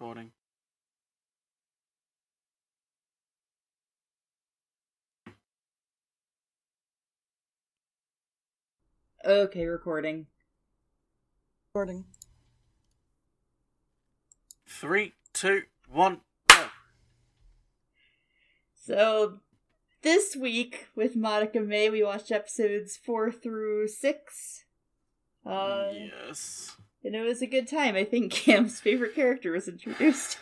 recording. Okay, recording. Recording. 3, 2, 1, go! So, this week with Monica May, we watched episodes 4 through 6. Yes. And it was a good time. I think Cam's favorite character was introduced.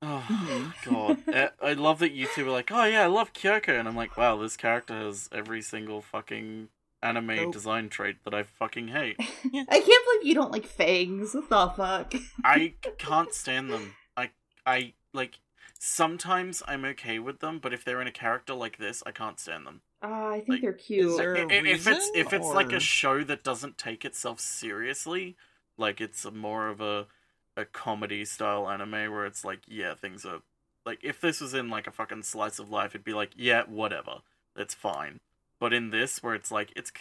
Oh, God. I love that you two were like, oh, yeah, I love Kyoko. And I'm like, wow, this character has every single fucking anime design trait that I fucking hate. I can't believe you don't like fangs. What the fuck? I can't stand them. I like, sometimes I'm okay with them, but if they're in a character like this, I can't stand them. I think like, they're cute. If it's like a show that doesn't take itself seriously... Like, it's more of a comedy-style anime where it's like, yeah, things are... Like, if this was in, like, a fucking slice of life, it'd be like, yeah, whatever. It's fine. But in this, where it's like, it's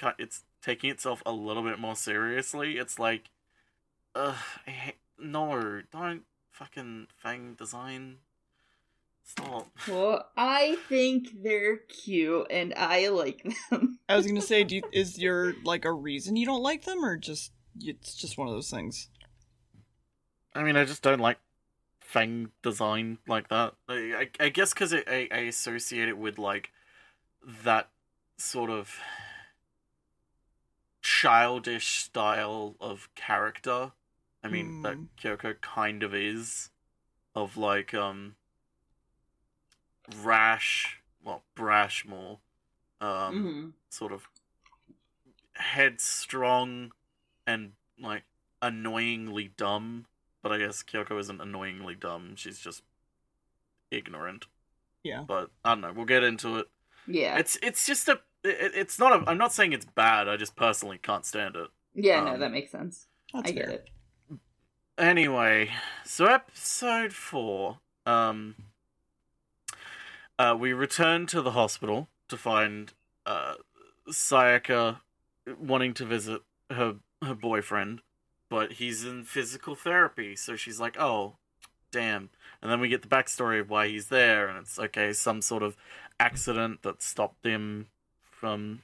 taking itself a little bit more seriously, it's like, no, don't fucking fang design. Stop. Well, I think they're cute, and I like them. I was gonna say, is there, like, a reason you don't like them, or just... It's just one of those things. I mean, I just don't like fang design like that. I guess because I associate it with, like, that sort of childish style of character. I mean, that Kyoko kind of is. Of, like, brash more. Sort of headstrong... And, like, annoyingly dumb. But I guess Kyoko isn't annoyingly dumb. She's just ignorant. Yeah. But, I don't know. We'll get into it. Yeah. It's just a... It's not a... I'm not saying it's bad. I just personally can't stand it. Yeah, no, that makes sense. I get it. Anyway. So, episode 4. We return to the hospital to find Sayaka wanting to visit her boyfriend, but he's in physical therapy, so she's like, oh, damn. And then we get the backstory of why he's there, and it's, okay, some sort of accident that stopped him from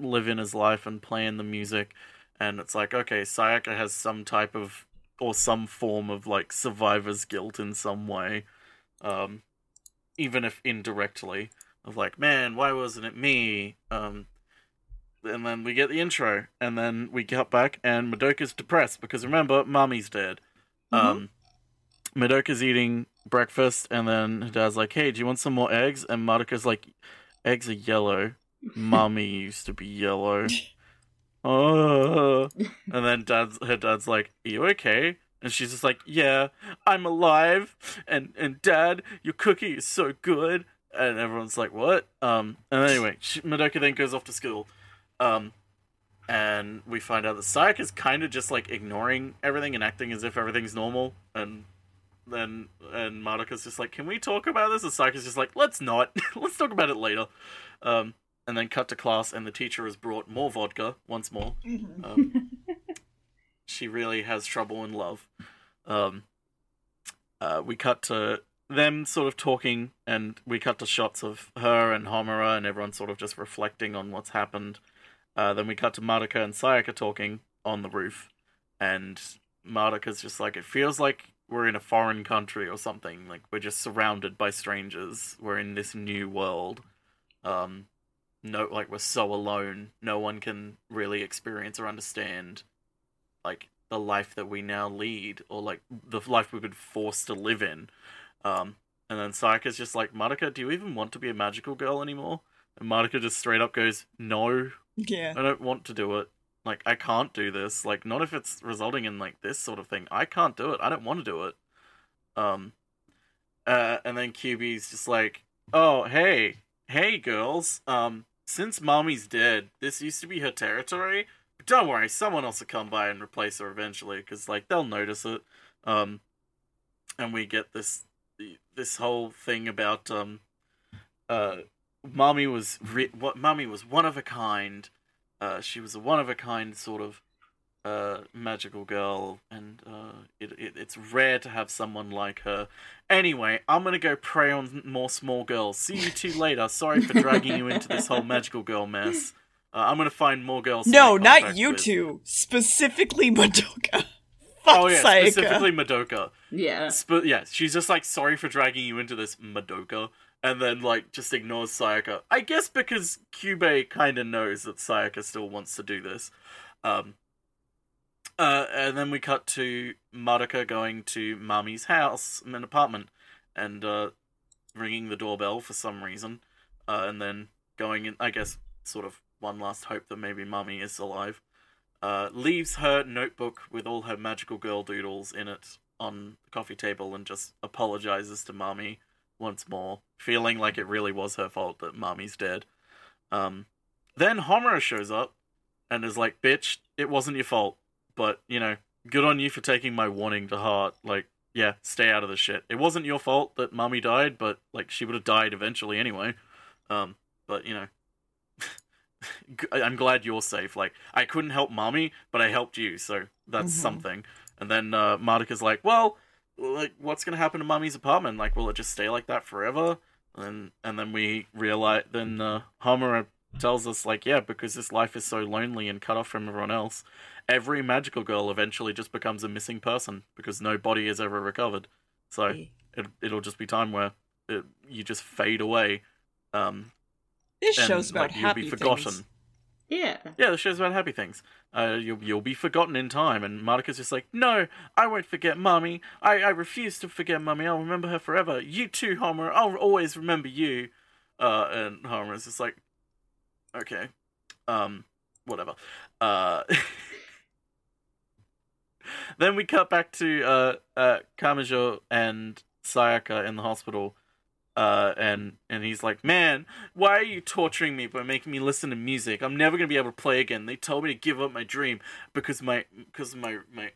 living his life and playing the music, and it's like, okay, Sayaka has some type of, or some form of, like, survivor's guilt in some way, even if indirectly, of like, man, why wasn't it me? And then we get the intro, and then we cut back, and Madoka's depressed, because remember, Mami's dead. Madoka's eating breakfast, and then her dad's like, hey, do you want some more eggs? And Madoka's like, eggs are yellow. Mami used to be yellow. Oh. And then her dad's like, are you okay? And she's just like, yeah, I'm alive, and Dad, your cookie is so good. And everyone's like, what? And anyway, Madoka then goes off to school. And we find out that Sayaka is kind of just, like, ignoring everything and acting as if everything's normal, and then, and Madoka's just like, can we talk about this? And Sayaka's just like, let's not, let's talk about it later, and then cut to class, and the teacher has brought more vodka, once more, she really has trouble in love, we cut to them sort of talking, and we cut to shots of her and Homura, and everyone sort of just reflecting on what's happened. Then we cut to Madoka and Sayaka talking on the roof, and Madoka's just like, it feels like we're in a foreign country or something, like, we're just surrounded by strangers, we're in this new world, no, like, we're so alone, no one can really experience or understand, like, the life that we now lead, or, like, the life we've been forced to live in, and then Sayaka's just like, Madoka, do you even want to be a magical girl anymore? And Madoka just straight up goes, no. Yeah. I don't want to do it. Like, I can't do this. Like, not if it's resulting in, like, this sort of thing. I can't do it. I don't want to do it. And then Kyubey's just like, oh, hey, girls. Since Mommy's dead, this used to be her territory. But don't worry, someone else will come by and replace her eventually, because, like, they'll notice it. And we get this whole thing about, Mami was one of a kind. She was a one of a kind sort of magical girl, and it's rare to have someone like her. Anyway, I'm gonna go prey on more small girls. See you two later. Sorry for dragging you into this whole magical girl mess. I'm gonna find more girls. No, not you two. Specifically Madoka. Oh yeah, Sayaka. Specifically Madoka. Yeah. Yeah, she's just like, sorry for dragging you into this, Madoka. And then, like, just ignores Sayaka. I guess because Kyubey kind of knows that Sayaka still wants to do this. And then we cut to Madoka going to Mami's house, an apartment, and ringing the doorbell for some reason. And then going in, I guess, sort of one last hope that maybe Mami is alive. Leaves her notebook with all her magical girl doodles in it on the coffee table and just apologizes to Mami once more, feeling like it really was her fault that Mami's dead. Then Homura shows up and is like, bitch, it wasn't your fault, but, you know, good on you for taking my warning to heart. Like, yeah, stay out of this shit. It wasn't your fault that Mami died, but, like, she would have died eventually anyway. But, you know, I'm glad you're safe. Like, I couldn't help Mami, but I helped you, so that's something. And then Madoka's like, well, like, what's gonna happen to Mummy's apartment? Like, will it just stay like that forever? And then we realize. Then Homura tells us, like, yeah, because this life is so lonely and cut off from everyone else. Every magical girl eventually just becomes a missing person because no body is ever recovered. So it'll just be time where you just fade away. This show's about happy things. You'll be forgotten. Yeah, the show's about happy things. You'll be forgotten in time, and Madoka's just like, no, I won't forget Mami. I refuse to forget Mami. I'll remember her forever. You too, Homura. I'll always remember you. And Homura's just like, okay, whatever. Then we cut back to Kamijo and Sayaka in the hospital. And he's like, man, why are you torturing me by making me listen to music? I'm never gonna be able to play again. They told me to give up my dream because my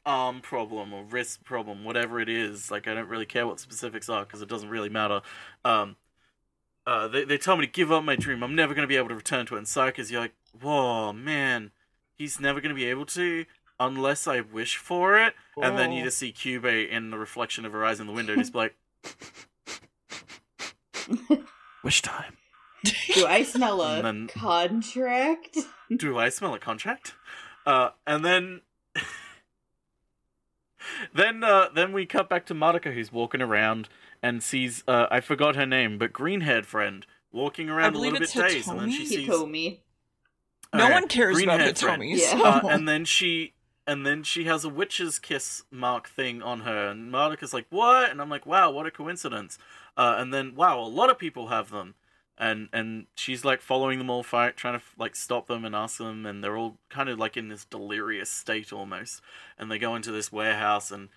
arm problem or wrist problem, whatever it is. Like, I don't really care what specifics are because it doesn't really matter. They told me to give up my dream. I'm never gonna be able to return to it. And Sayaka's like, whoa, man, he's never gonna be able to unless I wish for it. Whoa. And then you just see Kyubey in the reflection of her eyes in the window, just like. Wish time. Do I smell a contract? Do I smell a contract? And then then we cut back to Madoka, who's walking around and sees I forgot her name, but green-haired friend walking around a little bit dazed, and then she sees Hitomi. No one cares about Hitomi. Yeah. And then she has a witch's kiss mark thing on her, and Madoka's like, what? And I'm like, wow, what a coincidence. And then, wow, a lot of people have them. And she's, like, following them all, trying to, like, stop them and ask them, and they're all kind of, like, in this delirious state almost. And they go into this warehouse, and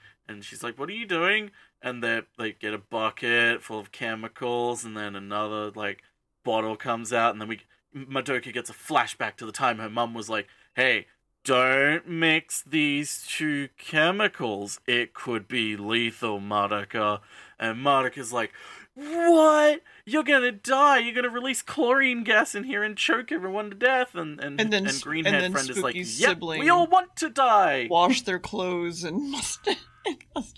she's like, what are you doing? And they get a bucket full of chemicals, and then another, like, bottle comes out, and then Madoka gets a flashback to the time her mum was like, hey, don't mix these two chemicals. It could be lethal, Madoka. And Madoka's like, what? You're gonna die. You're gonna release chlorine gas in here and choke everyone to death. And then green-haired friend is like, yep, we all want to die. Wash their clothes and mustard gas.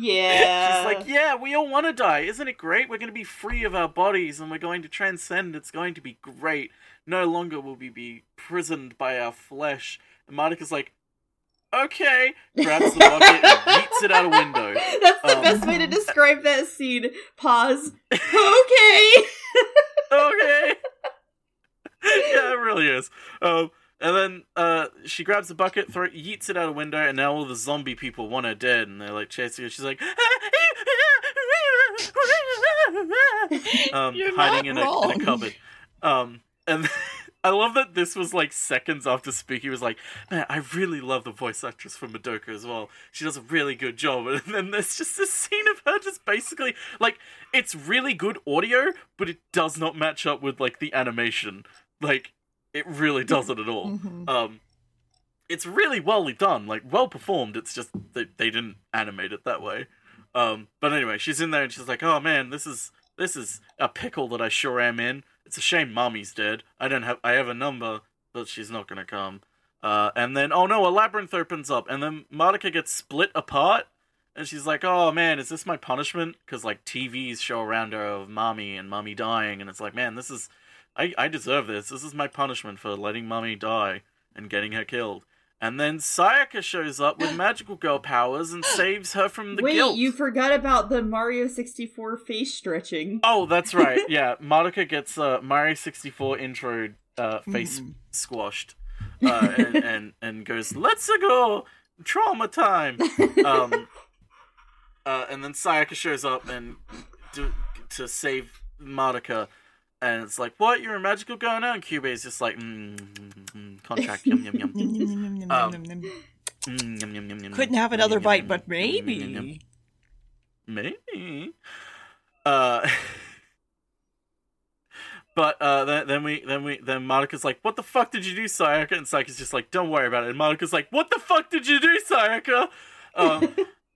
Yeah. She's like, yeah, we all want to die. Isn't it great? We're going to be free of our bodies and we're going to transcend. It's going to be great. No longer will we be prisoned by our flesh. And Madoka's like, okay. Grabs the bucket and yeets it out a window. That's the best way to describe that scene. Pause. Okay. Yeah, it really is. And then she grabs the bucket, yeets it out a window, and now all the zombie people want her dead, and they're like chasing her. She's like, hiding in a cupboard. And I love that this was like seconds after Spooky was like, man, I really love the voice actress from Madoka as well. She does a really good job. And then there's just this scene of her just basically, like, it's really good audio, but it does not match up with, like, the animation. Like, it really doesn't at all. Mm-hmm. It's really well done, like, well performed. It's just they didn't animate it that way. But anyway, she's in there and she's like, oh man, this is a pickle that I sure am in. It's a shame Mommy's dead. I have a number, but she's not gonna come. And then, oh no, a labyrinth opens up, and then Madoka gets split apart, and she's like, oh man, is this my punishment? Because, like, TVs show around her of Mami and Mami dying, and it's like, man, this is, I deserve this. This is my punishment for letting Mami die and getting her killed. And then Sayaka shows up with magical girl powers and saves her from the guilt. Wait, you forgot about the Mario 64 face stretching. Oh, that's right. Yeah, Madoka gets Mario 64 intro face squashed and goes, let's go! Trauma time! And then Sayaka shows up and to save Madoka. And it's like, what? You're a magical girl now? And Kyubey's just like, contract, yum, yum, yum. Couldn't have another bite, but maybe. Maybe. But then Monica's like, what the fuck did you do, Sayaka? And Sayaka's just like, don't worry about it. And Monica's like, what the fuck did you do, Sayaka?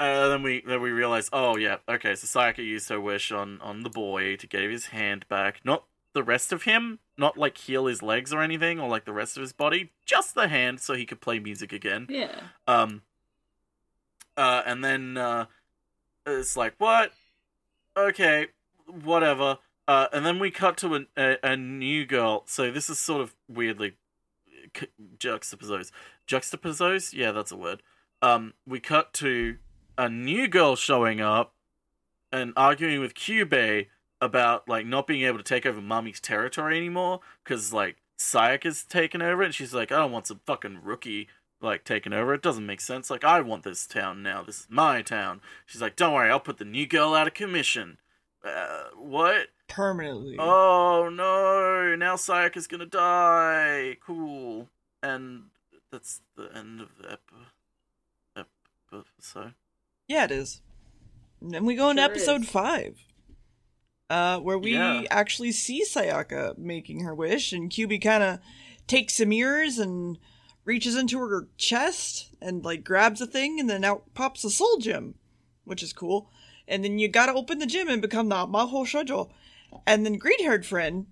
Then we realize, oh yeah, okay, so Sayaka used her wish on the boy to get his hand back. Not the rest of him, not like heal his legs or anything, or like the rest of his body, just the hand so he could play music again. Yeah. And then it's like, what? Okay, whatever. And then we cut to a new girl. So this is sort of weirdly juxtaposed. Juxtaposed? Yeah, that's a word. We cut to a new girl showing up and arguing with Kyubey about, like, not being able to take over Mami's territory anymore because, like, Sayaka's taken over it, and she's like, I don't want some fucking rookie, like, taking over. It doesn't make sense. Like, I want this town now. This is my town. She's like, don't worry, I'll put the new girl out of commission. What? Permanently. Oh, no. Now Sayaka's gonna die. Cool. And that's the end of the episode. Yeah, it is. And then we go into episode 5, where we actually see Sayaka making her wish, and Kyubey kind of takes some ears and reaches into her chest and, like, grabs a thing, and then out pops a soul gem, which is cool. And then you gotta open the gem and become the Maho Shoujo. And then green-haired friend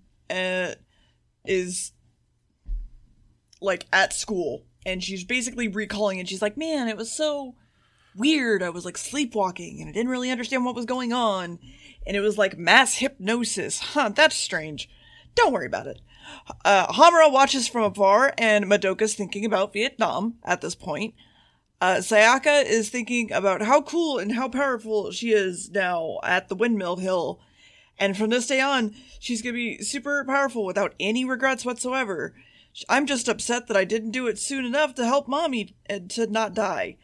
is, like, at school, and she's basically recalling it. She's like, man, it was so weird. I was, like, sleepwalking, and I didn't really understand what was going on, and it was like mass hypnosis. Huh, that's strange. Don't worry about it. Homura watches from afar, and Madoka's thinking about Vietnam at this point. Sayaka is thinking about how cool and how powerful she is now at the Windmill Hill, and from this day on, she's gonna be super powerful without any regrets whatsoever. I'm just upset that I didn't do it soon enough to help Mommy and to not die.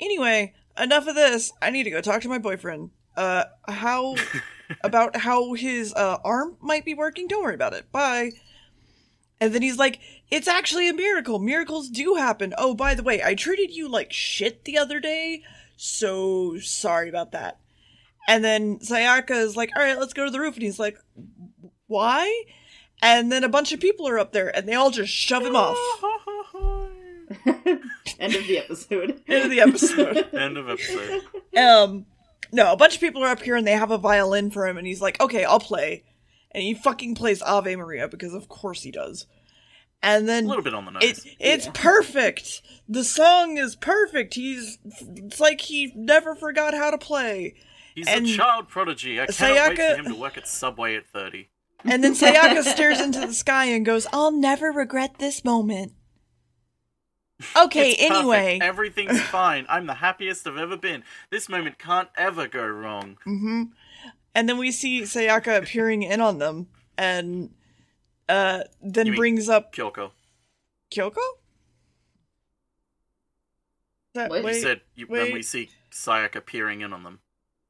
Anyway, enough of this. I need to go talk to my boyfriend. How about how his arm might be working? Don't worry about it. Bye. And then he's like, it's actually a miracle. Miracles do happen. Oh, by the way, I treated you like shit the other day. So sorry about that. And then Sayaka is like, all right, let's go to the roof. And he's like, why? And then a bunch of people are up there and they all just shove him off. End of the episode. End of the episode. End of episode. No, a bunch of people are up here and they have a violin for him, and he's like, okay, I'll play. And he fucking plays Ave Maria because of course he does. And then a little bit on the nose. It's perfect. The song is perfect. It's like he never forgot how to play. He's a child prodigy. I cannot wait for him to work at Subway at 30. And then Sayaka stares into the sky and goes, I'll never regret this moment. Okay, it's anyway. Perfect. Everything's fine. I'm the happiest I've ever been. This moment can't ever go wrong. Mm-hmm. And then we see Sayaka peering in on them, and then brings up Kyoko. Kyoko? Then we see Sayaka peering in on them.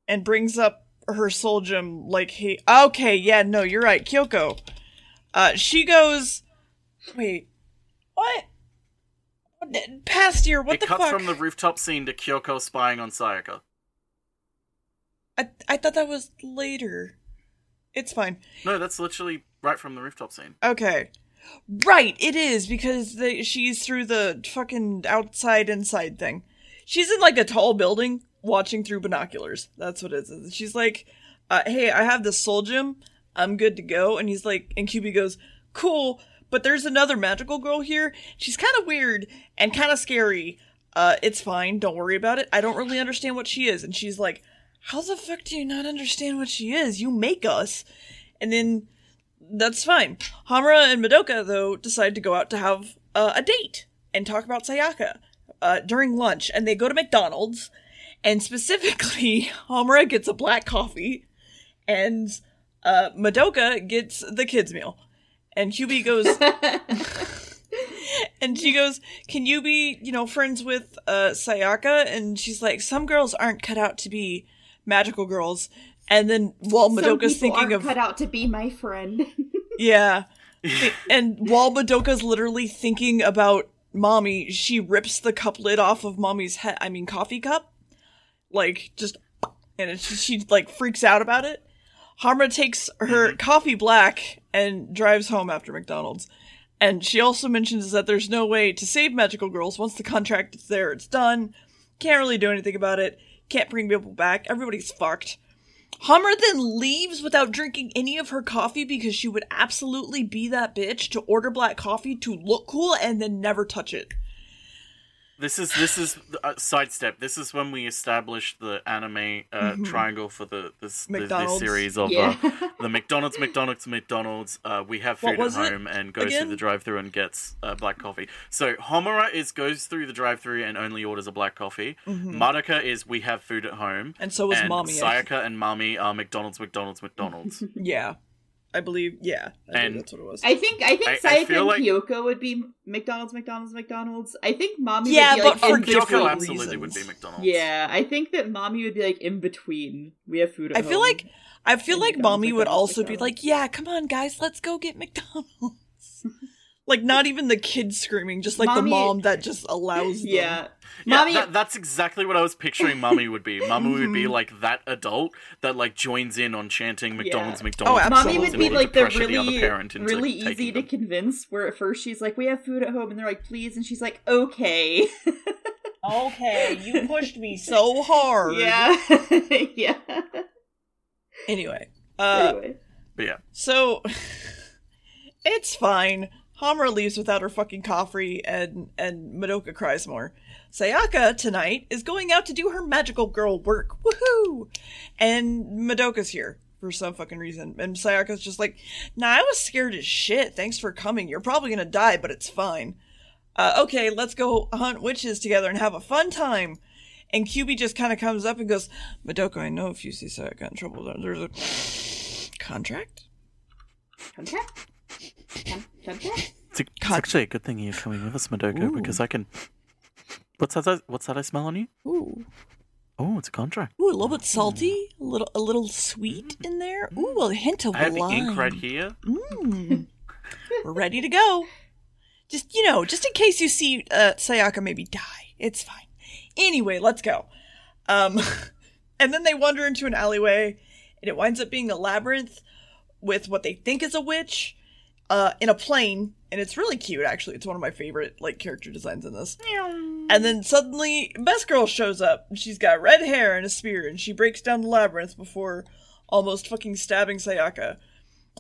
And brings up her soul gem, like, hey. Okay, yeah, no, you're right. Kyoko. She goes, wait, what? Past year, what the fuck? It cuts from the rooftop scene to Kyoko spying on Sayaka. I thought that was later. It's fine. No, that's literally right from the rooftop scene. Okay. Right, it is, because she's through the fucking outside-inside thing. She's in, like, a tall building, watching through binoculars. That's what it is. She's like, hey, I have this soul gem. I'm good to go. And he's like, and Kyubey goes, cool, But there's another magical girl here. She's kind of weird and kind of scary. It's fine. Don't worry about it. I don't really understand what she is. And she's like, how the fuck do you not understand what she is? You make us. And then that's fine. Homura and Madoka, though, decide to go out to have a date and talk about Sayaka during lunch. And they go to McDonald's. And specifically, Homura gets a black coffee. And Madoka gets the kids' meal. And Kyubey goes... and she goes, can you be, you know, friends with Sayaka? And she's like, some girls aren't cut out to be magical girls. And then while Madoka's thinking of... cut out to be my friend. Yeah. And while Madoka's literally thinking about Mami, she rips the cup lid off of Mami's coffee cup. Like, just... And she, like, freaks out about it. Homura takes her coffee black and drives home after McDonald's. And she also mentions that there's no way to save magical girls. Once the contract is there, it's done. Can't really do anything about it. Can't bring people back. Everybody's fucked. Homura then leaves without drinking any of her coffee because she would absolutely be that bitch to order black coffee to look cool and then never touch it. This is a sidestep. This is when we established the anime triangle for this series of the McDonald's. We have food at home and goes through the drive-thru and gets black coffee. So Homura goes through the drive-thru and only orders a black coffee. Mm-hmm. Madoka is we have food at home. And so is Mami. Sayaka and Mami are McDonald's. Yeah. I believe, that's what it was. I think Sayaka and Kyoko would be McDonald's. I think Mami would be, but for Kyoko absolutely would be McDonald's. Yeah, I think that Mami would be, like, in between. We have food at home. I feel like Mami would also be like, yeah, come on, guys, let's go get McDonald's. Like, not even the kids screaming, just, like, Mami, the mom that just allows them. Yeah, Mami... that's exactly what I was picturing Mami would be. Mami would be, like, that adult that, like, joins in on chanting McDonald's. Oh, absolutely. Mami would be, like, the really easy to convince, where at first she's like, we have food at home, and they're like, please, and she's like, okay. Okay, you pushed me so hard. Yeah. Yeah. Anyway. But yeah. So, it's fine. Homura leaves without her fucking coffee, and Madoka cries more. Sayaka, tonight, is going out to do her magical girl work. Woohoo! And Madoka's here, for some fucking reason. And Sayaka's just like, nah, I was scared as shit. Thanks for coming. You're probably gonna die, but it's fine. Okay, let's go hunt witches together and have a fun time. And Kyubey just kind of comes up and goes, Madoka, I know if you see Sayaka in trouble, there's a... Contract? It's actually a good thing you're coming with us, Madoka, because I can... What's that I smell on you? Ooh. Oh, it's a contract. Ooh, a little bit salty, a little sweet in there. Ooh, a hint of lime. I have the ink right here. We're ready to go. Just, you know, just in case you see Sayaka maybe die. It's fine. Anyway, let's go. And then they wander into an alleyway, and it winds up being a labyrinth with what they think is a witch. In a plane, and it's really cute, actually. It's one of my favorite, like, character designs in this. Meow. And then suddenly, Best Girl shows up. She's got red hair and a spear, and she breaks down the labyrinth before almost fucking stabbing Sayaka.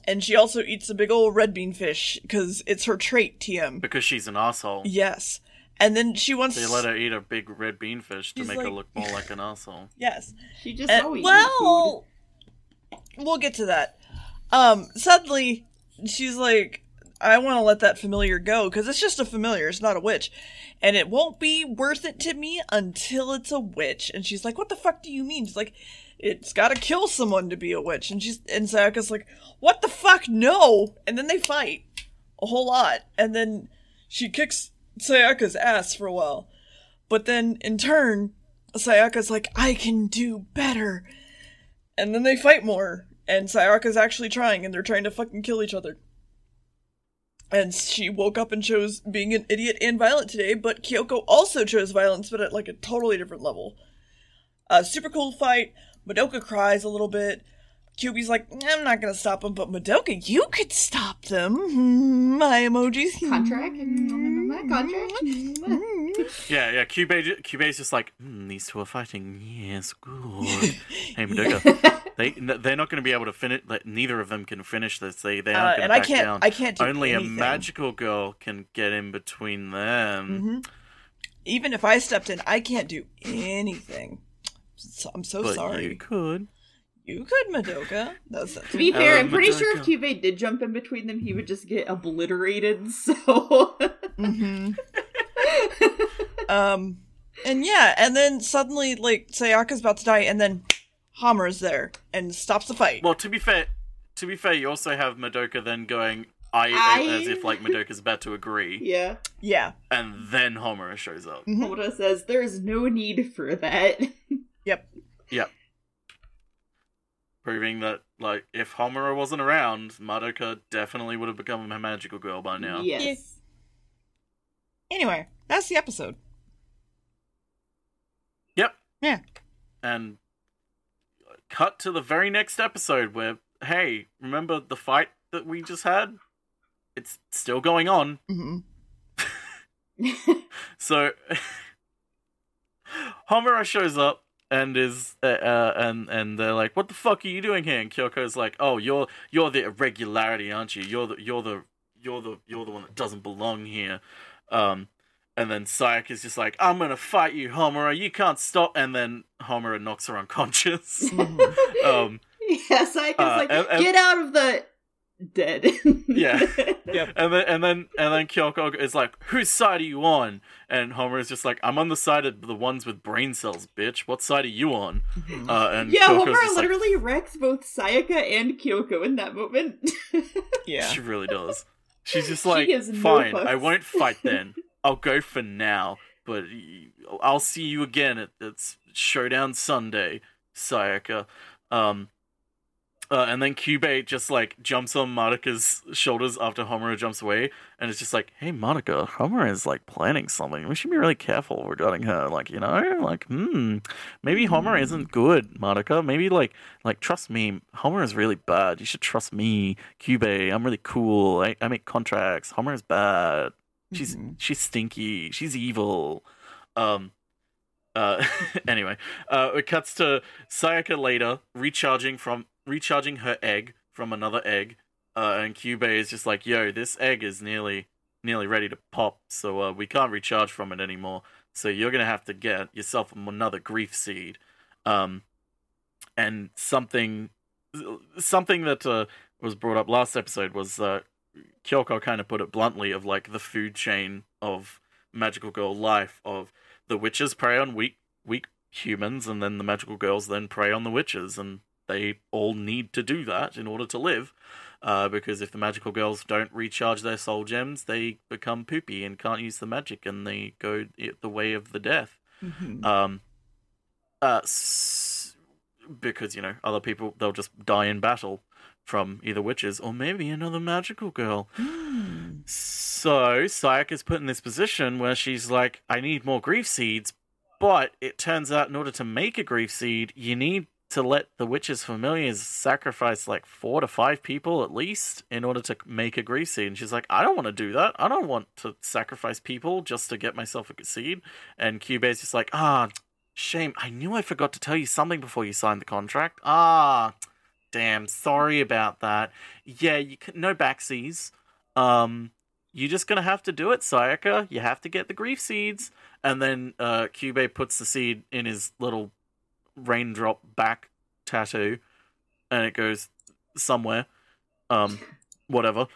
And she also eats a big old red bean fish, because it's her trait, TM. Because she's an asshole. Yes. And then she wants... They let her eat a big red bean fish to make her look more like an asshole. Yes. She just always... Well, we'll get to that. Suddenly... She's like, I want to let that familiar go, because it's just a familiar, it's not a witch. And it won't be worth it to me until it's a witch. And she's like, what the fuck do you mean? She's like, it's gotta kill someone to be a witch. And Sayaka's like, what the fuck, no! And then they fight. A whole lot. And then she kicks Sayaka's ass for a while. But then, in turn, Sayaka's like, I can do better. And then they fight more. And Sayaka's actually trying, and they're trying to fucking kill each other. And she woke up and chose being an idiot and violent today, but Kyoko also chose violence, but at, like, a totally different level. Super cool fight. Madoka cries a little bit. Kyubey's like, I'm not gonna stop them, but Madoka, you could stop them. My emojis. Contract. Contract. Yeah. Kyubey's just like, these two are fighting. Yes, good. Hey, Madoka, they're not going to be able to finish. Like, neither of them can finish this. They aren't going to back down. I can't do Only anything. A magical girl can get in between them. Mm-hmm. Even if I stepped in, I can't do anything. I'm so sorry. You could, Madoka. To be fair, I'm pretty Madoka. Sure if Kyubey did jump in between them, he would just get obliterated, so... mm-hmm. And then suddenly, like, Sayaka's about to die, and then Homura's there, and stops the fight. Well, to be fair, you also have Madoka then going, I as if, like, Madoka's about to agree. Yeah. Yeah. And then Homura shows up. Mm-hmm. Homura says, there's no need for that. Yep. Proving that, like, if Homura wasn't around, Madoka definitely would have become a magical girl by now. Yes. Anyway, that's the episode. Yep. Yeah. And cut to the very next episode where, hey, remember the fight that we just had? It's still going on. Mm-hmm. So, Homura shows up. And is and they're like, what the fuck are you doing here? And Kyoko's like, oh, you're the irregularity, aren't you? You're the one that doesn't belong here. And then Sayaka is just like, I'm gonna fight you, Homura. You can't stop. And then Homura knocks her unconscious. Yeah, Sayaka's like, get out of the dead. Yeah. Yep. And then Kyoko is like, whose side are you on? And Homer is just like, I'm on the side of the ones with brain cells, bitch. What side are you on? And yeah, Kyoko's Homer literally wrecks both Sayaka and Kyoko in that moment. Yeah. She really does. She's just like, fine, no, I won't fight then. I'll go for now. But I'll see you again at Showdown Sunday, Sayaka. And then Kyubey just, like, jumps on Madoka's shoulders after Homura jumps away, and it's just like, hey, Madoka, Homura is, like, planning something. We should be really careful regarding her, like, you know? Like, maybe Homura isn't good, Madoka. Maybe, like trust me, Homura is really bad. You should trust me, Kyubey. I'm really cool. I make contracts. Homura is bad. She's stinky. She's evil. Anyway, it cuts to Sayaka later, recharging her egg from another egg, and Kyubey is just like, yo, this egg is nearly ready to pop, so we can't recharge from it anymore, so you're gonna have to get yourself another grief seed, and something that was brought up last episode was Kyoko kind of put it bluntly of, like, the food chain of magical girl life, of the witches prey on weak humans, and then the magical girls then prey on the witches, and they all need to do that in order to live, because if the magical girls don't recharge their soul gems, they become poopy and can't use the magic, and they go the way of the death. Mm-hmm. Because, you know, other people, they'll just die in battle from either witches or maybe another magical girl. So Sayaka's put in this position where she's like, I need more grief seeds, but it turns out in order to make a grief seed, you need to let the witches' familiars sacrifice, like, 4 to 5 people at least in order to make a grief seed. And she's like, I don't want to do that. I don't want to sacrifice people just to get myself a seed. And Kyubey's just like, shame. I knew I forgot to tell you something before you signed the contract. Damn. Sorry about that. Yeah, no backsies. You're just going to have to do it, Sayaka. You have to get the grief seeds. And then Kyubey puts the seed in his little raindrop back tattoo, and it goes somewhere, whatever.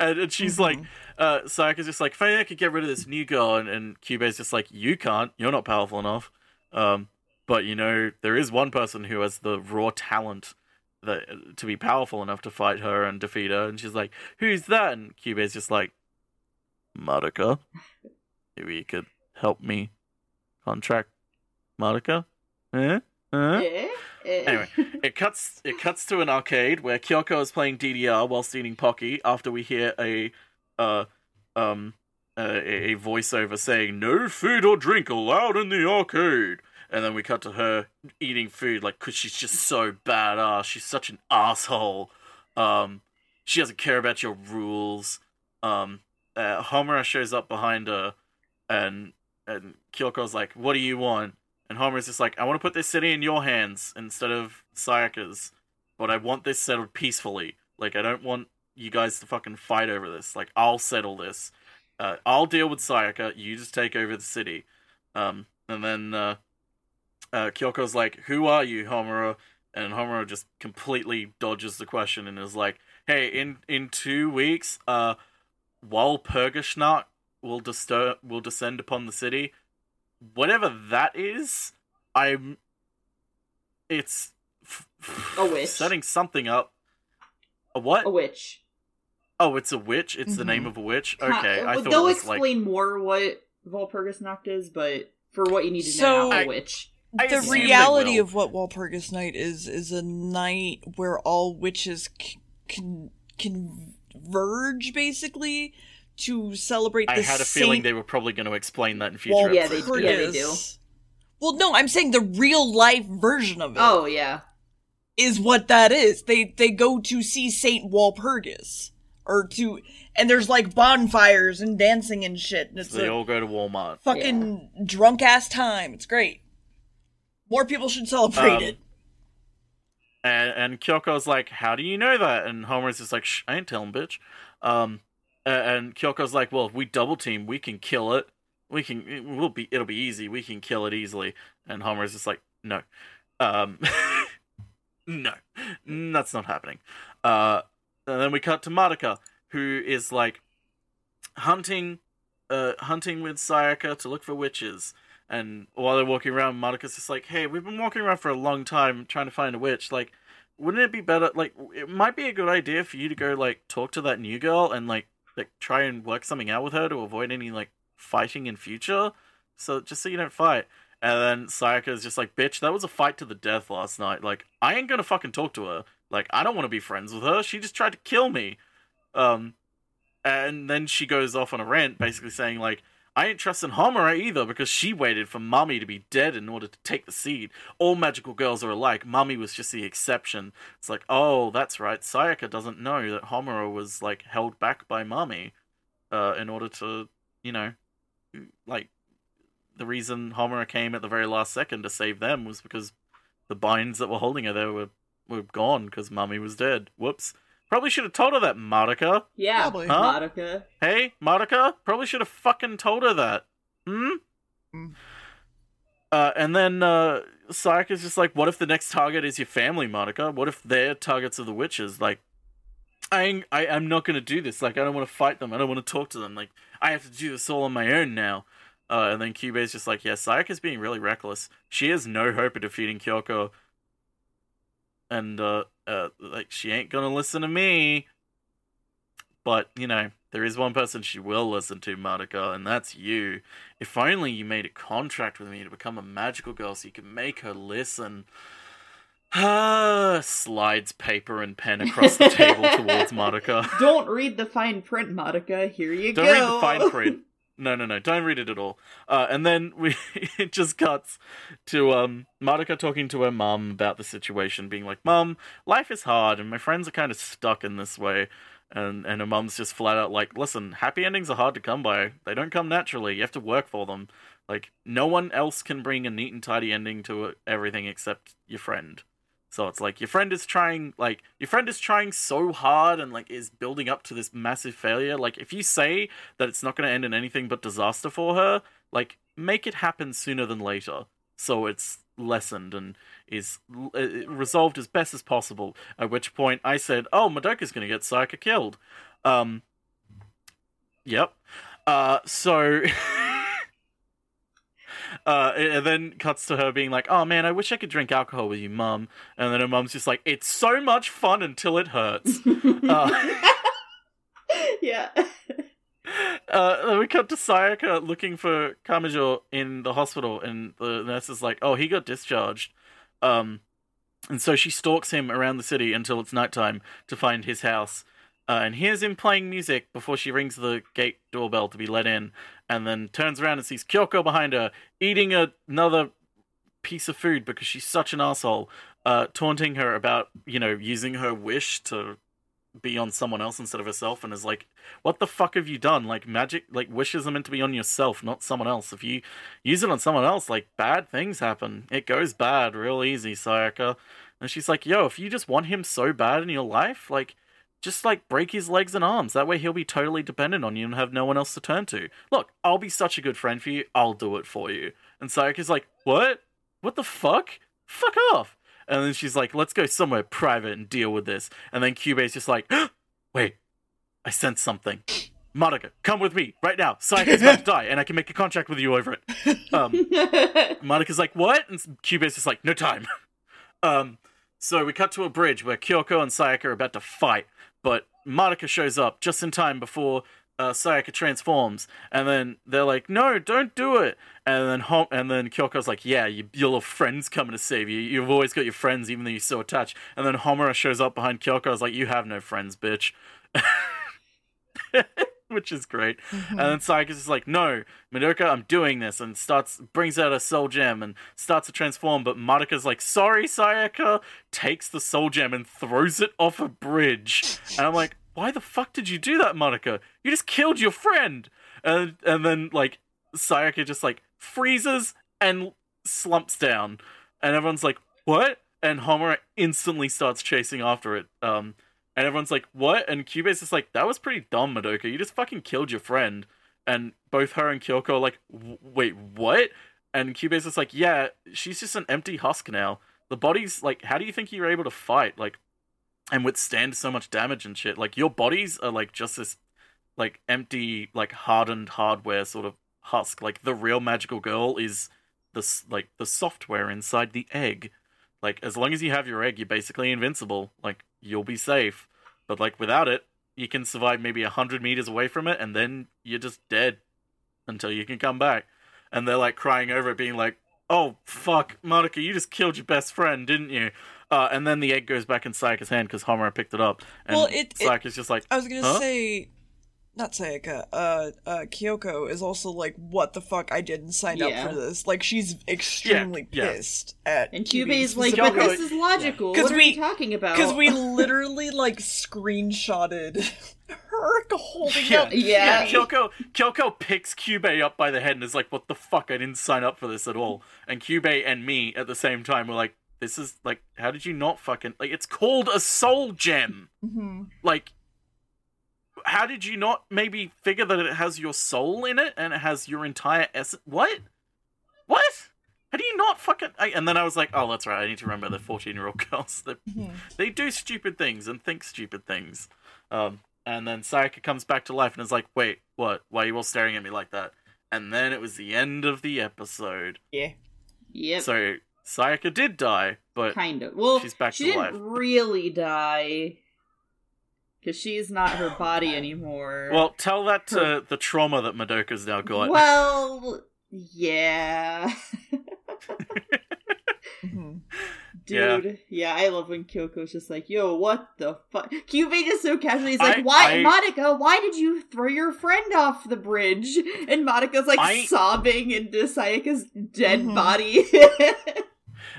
and she's like, Sayaka's just like, Faya could get rid of this new girl, and Kyubey's just like, you can't, you're not powerful enough, but, you know, there is one person who has the raw talent that to be powerful enough to fight her and defeat her, and she's like, who's that? And Kyubey's just like, Madoka, maybe you could help me contract Madoka? Anyway, it cuts to an arcade where Kyoko is playing DDR whilst eating Pocky after we hear a voiceover saying, no food or drink allowed in the arcade. And then we cut to her eating food, like, because she's just so badass. She's such an asshole. She doesn't care about your rules. Homura shows up behind her, and Kyoko's like, "What do you want?" And Homura's just like, "I want to put this city in your hands instead of Sayaka's, but I want this settled peacefully. Like, I don't want you guys to fucking fight over this. Like, I'll settle this. I'll deal with Sayaka, you just take over the city." And then Kyoko's like, "Who are you, Homura?" And Homura just completely dodges the question and is like, "Hey, in 2 weeks, Walpurgisnacht will descend upon the city." Whatever that is, it's a witch. Setting something up. A what? A witch. Oh, it's a witch? It's the name of a witch? Okay, I thought it was explain like... They'll explain more what Walpurgisnacht is, but for what you need to know, a witch. The reality of what Walpurgisnacht is a night where all witches converge, basically, to celebrate the feeling they were probably going to explain that in future episodes. Yeah, they do. Well, no, I'm saying the real-life version of it. Oh, yeah. Is what that is. They go to see Saint Walpurgis. And there's like bonfires and dancing and shit. And so they all go to Walmart. Fucking drunk ass time. It's great. More people should celebrate it. And Kyoko's like, "How do you know that?" And Homura's just like, "Shh, I ain't telling, bitch." And Kyoko's like, "Well, if we double team, we can kill it. It'll be easy. We can kill it easily." And Homura's just like, "No, no, that's not happening." And then we cut to Madoka, who is, like, hunting with Sayaka to look for witches. And while they're walking around, Madoka's just like, "Hey, we've been walking around for a long time trying to find a witch. Like, wouldn't it be better, like, it might be a good idea for you to go, like, talk to that new girl and, like try and work something out with her to avoid any, like, fighting in future? So you don't fight." And then Sayaka's just like, "Bitch, that was a fight to the death last night. Like, I ain't gonna fucking talk to her. Like, I don't want to be friends with her. She just tried to kill me." And then she goes off on a rant, basically saying, like, "I ain't trusting Homura either because she waited for Mami to be dead in order to take the seed. All magical girls are alike. Mami was just the exception." It's like, oh, that's right. Sayaka doesn't know that Homura was, like, held back by Mami in order to, you know, like, the reason Homura came at the very last second to save them was because the binds that were holding her there were gone because Mami was dead. Whoops. Probably should have told her that, Madoka. Yeah, probably. Huh? Madoka. Hey, Madoka? Probably should have fucking told her that. And then Sayaka's just like, "What if the next target is your family, Madoka? What if they're targets of the witches? Like, I'm not gonna do this. Like, I don't want to fight them. I don't want to talk to them. Like, I have to do this all on my own now." And then Kyubey's just like, "Yeah, Sayaka's being really reckless. She has no hope of defeating Kyoko. And, like, she ain't gonna listen to me. But, you know, there is one person she will listen to, Madoka, and that's you. If only you made a contract with me to become a magical girl so you can make her listen." Slides paper and pen across the table towards Madoka. "Don't read the fine print, Madoka. Here you go. Don't read the fine print." No, don't read it at all. And then it just cuts to Madoka talking to her mum about the situation, being like, "Mum, life is hard, and my friends are kind of stuck in this way." And her mum's just flat out like, "Listen, happy endings are hard to come by. They don't come naturally. You have to work for them. Like, no one else can bring a neat and tidy ending to everything except your friend." So it's like, your friend is trying so hard and, like, is building up to this massive failure. Like, if you say that it's not going to end in anything but disaster for her, like, make it happen sooner than later. So it's lessened and is resolved as best as possible. At which point I said, "Oh, Madoka's going to get Sayaka killed." Yep. So... and then cuts to her being like, "Oh man, I wish I could drink alcohol with you, Mum." And then her mum's just like, "It's so much fun until it hurts." Yeah. We cut to Sayaka looking for Kamijo in the hospital, and the nurse is like, "Oh, he got discharged." And so she stalks him around the city until it's nighttime to find his house. And hears him playing music before she rings the gate doorbell to be let in, and then turns around and sees Kyoko behind her, eating another piece of food because she's such an asshole, taunting her about, you know, using her wish to be on someone else instead of herself, and is like, what the fuck have you done? Like, magic, like, wishes are meant to be on yourself, not someone else. If you use it on someone else, like, bad things happen. It goes bad real easy, Sayaka. And she's like, yo, if you just want him so bad in your life, like, just, like, break his legs and arms. That way he'll be totally dependent on you and have no one else to turn to. Look, I'll be such a good friend for you. I'll do it for you. And Sayaka's like, what? What the fuck? Fuck off. And then she's like, let's go somewhere private and deal with this. And then Kyubey's just like, wait, I sense something. Madoka, come with me right now. Sayaka's about to die and I can make a contract with you over it. Madoka's like, what? And Kyubey's just like, no time. So we cut to a bridge where Kyoko and Sayaka are about to fight. But Madoka shows up just in time before Sayaka transforms. And then they're like, no, don't do it. And then Kyoko's like, yeah, your little friend's coming to save you. You've always got your friends, even though you're so attached. And then Homura shows up behind Kyoko. I was like, you have no friends, bitch. Which is great. Mm-hmm. And then Sayaka's just like, no, Madoka, I'm doing this. And brings out a soul gem and starts to transform. But Madoka's like, sorry, Sayaka. Takes the soul gem and throws it off a bridge. And I'm like, why the fuck did you do that, Madoka? You just killed your friend. And then, like, Sayaka just, like, freezes and slumps down. And everyone's like, what? And Homura instantly starts chasing after it. And everyone's like, what? And Kyubey's just like, that was pretty dumb, Madoka. You just fucking killed your friend. And both her and Kyoko are like, wait, what? And Kyubey's just like, yeah, she's just an empty husk now. The body's like, how do you think you were able to fight? Like, and withstand so much damage and shit. Like, your bodies are, like, just this, like, empty, like, hardened hardware sort of husk. Like, the real magical girl is this, like, the software inside the egg. Like, as long as you have your egg, you're basically invincible. Like, you'll be safe. But, like, without it, you can survive maybe 100 meters away from it, and then you're just dead until you can come back. And they're, like, crying over it, being like, oh, fuck, Madoka, you just killed your best friend, didn't you? And then the egg goes back in Sayaka's hand because Homura picked it up. And well, Sayaka's just like, I was going to say, not Sayaka, Kyoko is also like, what the fuck, I didn't sign up for this. Like, she's extremely pissed at And Kyubey's like, but this is logical, what are we talking about? Because we literally, like, screenshotted her holding up. Yeah. Kyoko picks Kyubey up by the head and is like, what the fuck, I didn't sign up for this at all. And Kyubey and me at the same time were like, this is, like, how did you not fucking... Like, it's called a soul gem! Mm-hmm. Like, how did you not maybe figure that it has your soul in it, and it has your entire essence? What? What? How do you not fucking... And then I was like, oh, that's right, I need to remember the 14-year-old girls. They do stupid things and think stupid things. And then Sayaka comes back to life and is like, wait, what? Why are you all staring at me like that? And then it was the end of the episode. Yeah. Yep. So... Sayaka did die, but kind of. Well, she's back to life. She didn't really die, because she's not her body anymore. Well, tell that to the trauma that Madoka's now got. Well, yeah. Dude, yeah, I love when Kyoko's just like, yo, what the fuck? Kyubey just so casually is like, Madoka, why did you throw your friend off the bridge? And Madoka's like sobbing into Sayaka's dead body.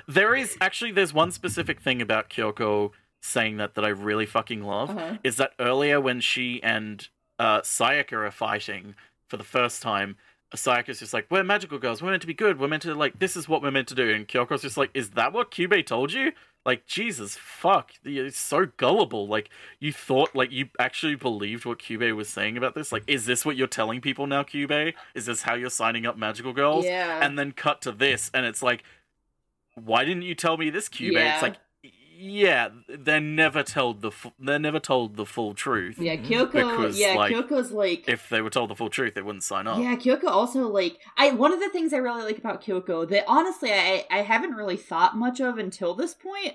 There's one specific thing about Kyoko saying that I really fucking love, is that earlier when she and Sayaka are fighting for the first time, Sayaka's just like, we're magical girls, we're meant to be good, we're meant to, like, this is what we're meant to do. And Kyoko's just like, is that what Kyubey told you? Like, Jesus, fuck, you're so gullible. Like, you thought, like, you actually believed what Kyubey was saying about this? Like, is this what you're telling people now, Kyubey? Is this how you're signing up magical girls? Yeah. And then cut to this, and it's like, why didn't you tell me this, Kyubey? Yeah. It's like, yeah, they're never told the full truth. Yeah, Kyoko. Because, Kyoko's like, if they were told the full truth, they wouldn't sign up. Yeah, Kyoko also, like, one of the things I really like about Kyoko that honestly I haven't really thought much of until this point,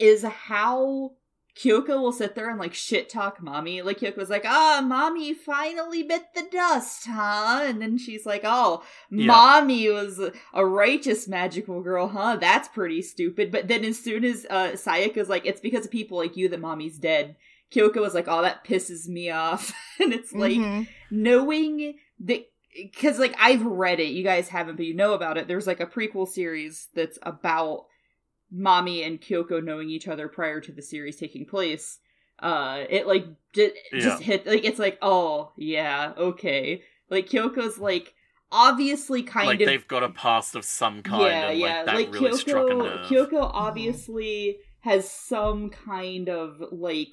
is how Kyoko will sit there and, like, shit talk Mami. Like, Kyoko's like, Mami finally bit the dust, huh? And then she's like, Mami was a righteous magical girl, huh? That's pretty stupid. But then as soon as Sayaka's like, it's because of people like you that Mami's dead, Kyoko was like, oh, that pisses me off. And it's like, knowing that, because, like, I've read it, you guys haven't, but you know about it. There's, like, a prequel series that's about Mami and Kyoko knowing each other prior to the series taking place. It like just hit, like, it's like, oh yeah, okay, like Kyoko's like obviously kind of like they've got a past of some kind, and that like really struck a nerve. Kyoko obviously has some kind of like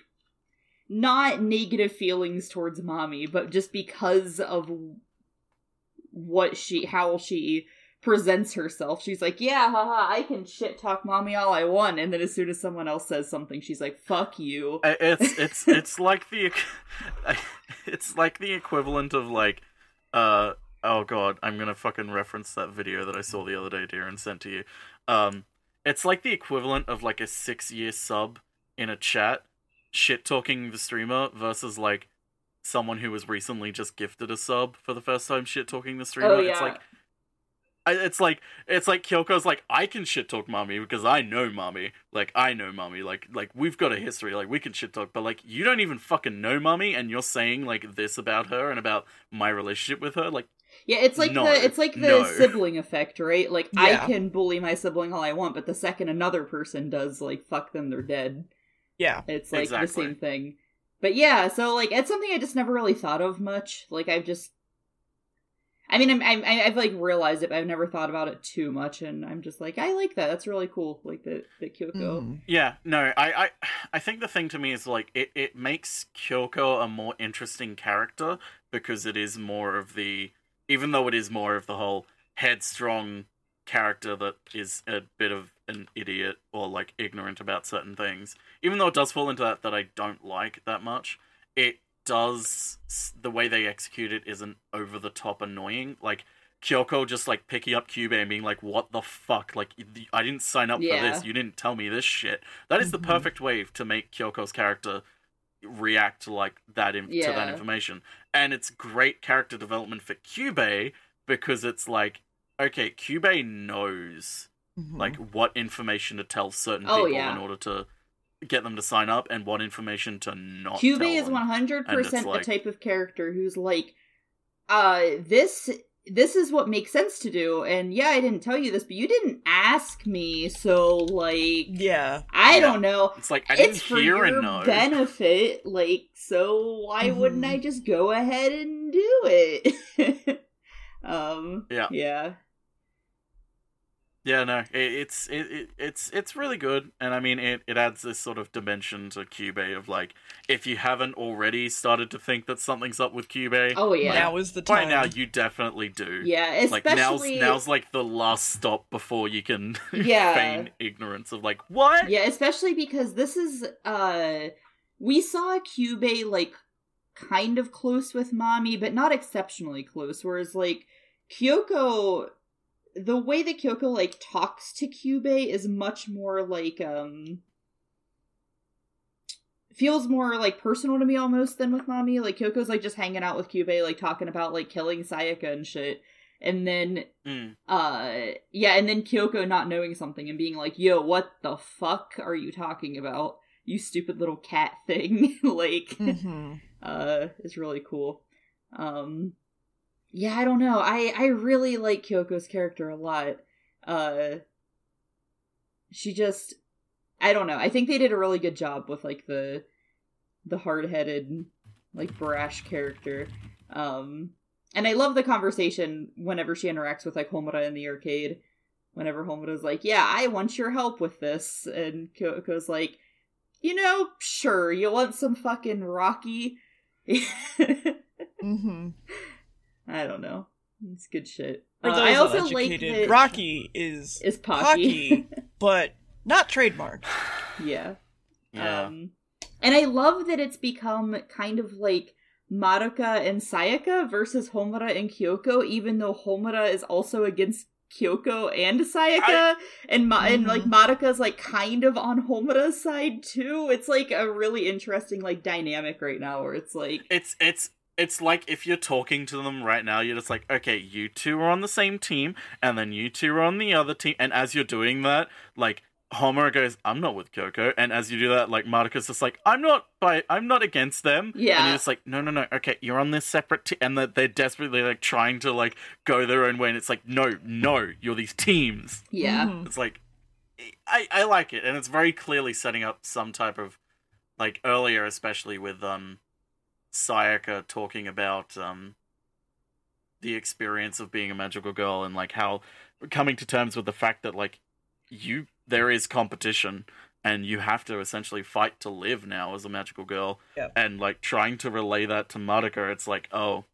not negative feelings towards Mami, but just because of what she, how she presents herself, she's like, yeah, haha, I can shit talk Mami all I want, and then as soon as someone else says something, she's like, fuck you. It's it's like the equivalent of like, oh god, I'm gonna fucking reference that video that I saw the other day, Deer, and sent to you. It's like the equivalent of like a 6-year sub in a chat shit talking the streamer versus like someone who was recently just gifted a sub for the first time shit talking the streamer. Oh, yeah. It's like Kyoko's like, I can shit talk Mami because I know Mami. Like, I know Mami. Like we've got a history. Like, we can shit talk. But, like, you don't even fucking know Mami, and you're saying, like, this about her and about my relationship with her. Like, yeah, it's like the sibling effect, right? Like, yeah. I can bully my sibling all I want, but the second another person does, like, fuck them, they're dead. Yeah, it's like exactly the same thing. But yeah, so, like, it's something I just never really thought of much. Like, I've like realized it, but I've never thought about it too much, and I'm just like, I like that. That's really cool. Like the Kyoko. Mm. Yeah, no, I think the thing to me is like it makes Kyoko a more interesting character because it is more of the, even though it is more of the whole headstrong character that is a bit of an idiot or like ignorant about certain things. Even though it does fall into that I don't like that much, it does, the way they execute it isn't over-the-top annoying. Like, Kyoko just, like, picking up Kyubey and being like, what the fuck? Like, I didn't sign up for this. You didn't tell me this shit. That is the perfect way to make Kyoko's character react to, like, to that information. And it's great character development for Kyubey because it's like, okay, Kyubey knows, like, what information to tell certain people in order to get them to sign up and what information to not Kyubey tell is 100% like, the type of character who's like, this is what makes sense to do, and yeah, I didn't tell you this, but you didn't ask me, so like, yeah, I don't know. It's like, I didn't hear and know. It's for your benefit, like, so why wouldn't I just go ahead and do it? Yeah, no, it's really good, and I mean, it adds this sort of dimension to Kyubey of, like, if you haven't already started to think that something's up with Kyubey, oh yeah, like, now is the time. By now, you definitely do. Yeah, especially like, now's like the last stop before you can feign ignorance of, like, what? Yeah, especially because this is, we saw Kyubey, like, kind of close with Mami, but not exceptionally close, whereas, like, Kyoko, the way that Kyoko, like, talks to Kyubey is much more, like, feels more, like, personal to me almost than with Mami. Like, Kyoko's, like, just hanging out with Kyubey, like, talking about, like, killing Sayaka and shit. And then, and then Kyoko not knowing something and being like, yo, what the fuck are you talking about? You stupid little cat thing. Like, it's really cool. Yeah, I don't know. I really like Kyoko's character a lot. She just, I don't know. I think they did a really good job with, like, the hard-headed, like, brash character. And I love the conversation whenever she interacts with, like, Homura in the arcade. Whenever Homura's like, yeah, I want your help with this. And Kyoko's like, you know, sure, you want some fucking Rocky? I don't know. It's good shit. I also like that Rocky is Pocky, but not trademarked. Yeah. And I love that it's become kind of like Madoka and Sayaka versus Homura and Kyoko, even though Homura is also against Kyoko and Sayaka, and like Madoka's like kind of on Homura's side too. It's like a really interesting like dynamic right now, where it's like It's like if you're talking to them right now, you're just like, okay, you two are on the same team, and then you two are on the other team. And as you're doing that, like, Homura goes, I'm not with Kyoko. And as you do that, like, Madoka's just like, I'm not against them. Yeah. And you're just like, no, okay, you're on this separate team. And they're desperately, like, trying to, like, go their own way. And it's like, no, you're these teams. Yeah. It's like, I like it. And it's very clearly setting up some type of like earlier, especially with Sayaka talking about the experience of being a magical girl and like how coming to terms with the fact that like there is competition and you have to essentially fight to live now as a magical girl. Yeah. And like trying to relay that to Madoka, it's like, oh,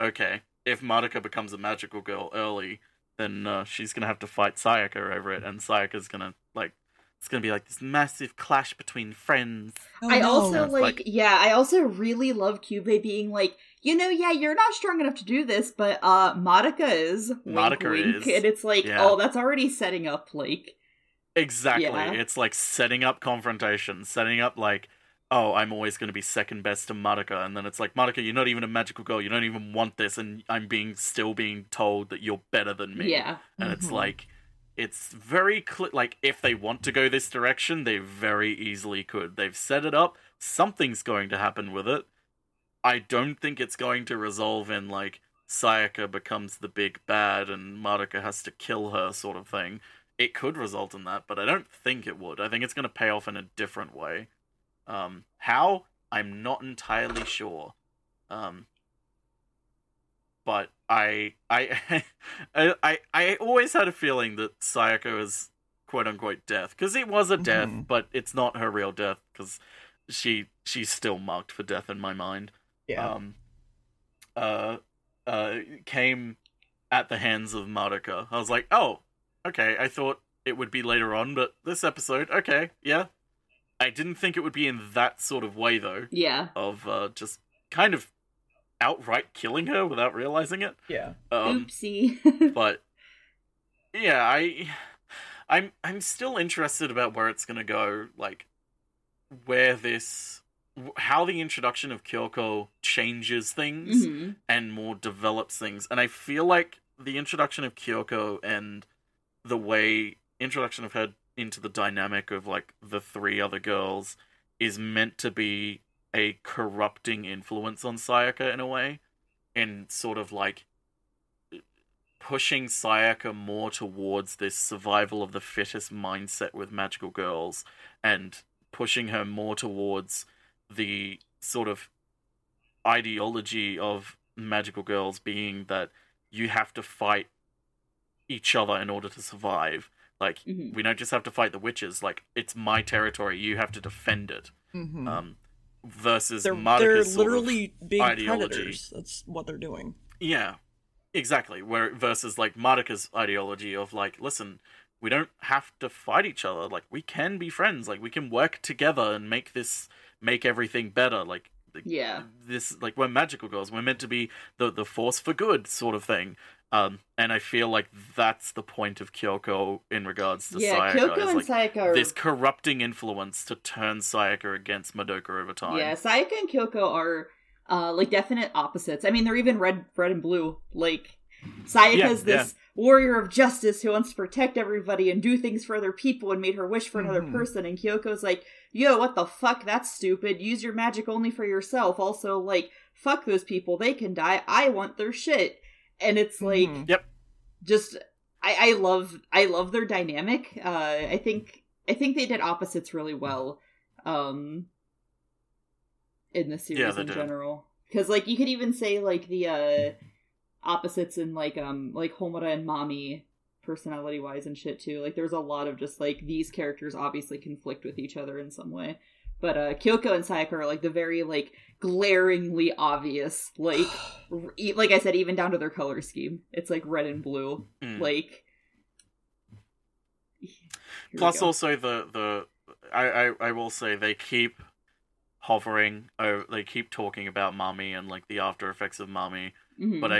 okay, if Madoka becomes a magical girl early, then she's gonna have to fight Sayaka over it, and Sayaka's gonna like it's gonna be like this massive clash between friends. Oh, I also I also really love Kyubey being like, you know, yeah, you're not strong enough to do this, but Madoka is. Madoka is, and it's like, yeah. Oh, that's already setting up like. Exactly, yeah. It's like setting up confrontation, setting up like, oh, I'm always going to be second best to Madoka, and then it's like, Madoka, you're not even a magical girl, you don't even want this, and I'm still being told that you're better than me. Yeah. And it's like, it's very clear, like, if they want to go this direction, they very easily could. They've set it up, something's going to happen with it. I don't think it's going to resolve in, like, Sayaka becomes the big bad and Madoka has to kill her sort of thing. It could result in that, but I don't think it would. I think it's going to pay off in a different way. How? I'm not entirely sure. But I I always had a feeling that Sayaka is quote-unquote death, because it was a death, but it's not her real death, because she's still marked for death in my mind. Yeah. Came at the hands of Madoka. I was like, oh, okay, I thought it would be later on, but this episode, okay, yeah. I didn't think it would be in that sort of way, though. Yeah. Of just kind of outright killing her without realizing it. Yeah. Oopsie. But yeah, I'm still interested about where it's gonna go. Like, how the introduction of Kyoko changes things and more develops things, and I feel like the introduction of Kyoko and the way introduction of her into the dynamic of, like, the three other girls is meant to be a corrupting influence on Sayaka in a way, in sort of, like, pushing Sayaka more towards this survival of the fittest mindset with magical girls, and pushing her more towards the sort of ideology of magical girls being that you have to fight each other in order to survive. Like, we don't just have to fight the witches. Like, it's my territory. You have to defend it. Versus Madoka's sort of ideology. They're literally big predators. That's what they're doing. Yeah, exactly. Versus, like, Madoka's ideology of, like, listen, we don't have to fight each other. Like, we can be friends. Like, we can work together and make everything better. Like, yeah, this, like, we're magical girls. We're meant to be the force for good sort of thing. And I feel like that's the point of Kyoko in regards to Sayaka. Yeah, Kyoko and Sayaka are... this corrupting influence to turn Sayaka against Madoka over time. Yeah, Sayaka and Kyoko are, like, definite opposites. I mean, they're even red and blue. Like, Sayaka's this warrior of justice who wants to protect everybody and do things for other people and made her wish for another person. And Kyoko's like, yo, what the fuck? That's stupid. Use your magic only for yourself. Also, like, fuck those people. They can die. I want their shit. And it's like, just I love their dynamic. I think they did opposites really well, in the series in general. Because, like, you could even say, like, the opposites in, like, like Homura and Mami personality wise and shit too. Like, there's a lot of just, like, these characters obviously conflict with each other in some way. But Kyoko and Sayaka are, like, the very, like, glaringly obvious, like, like I said, even down to their color scheme. It's, like, red and blue, like... Plus, also, I will say, they keep hovering, they keep talking about Mami and, like, the after effects of Mami, but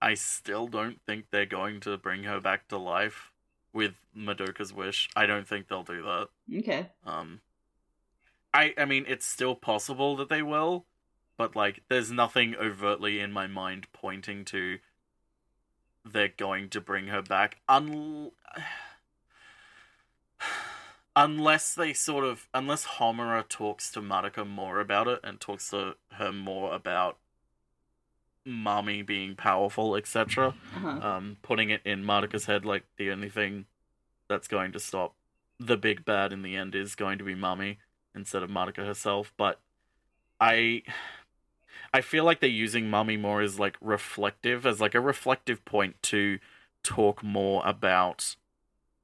I still don't think they're going to bring her back to life with Madoka's wish. I don't think they'll do that. Okay. I mean, it's still possible that they will, but, like, there's nothing overtly in my mind pointing to they're going to bring her back. Unless they sort of... Unless Homura talks to Madoka more about it and talks to her more about Mami being powerful, etc. Putting it in Madoka's head, like, the only thing that's going to stop the big bad in the end is going to be Mami. instead of Madoka herself, but I feel like they're using Mami more as, like, reflective, as, like, a reflective point to talk more about,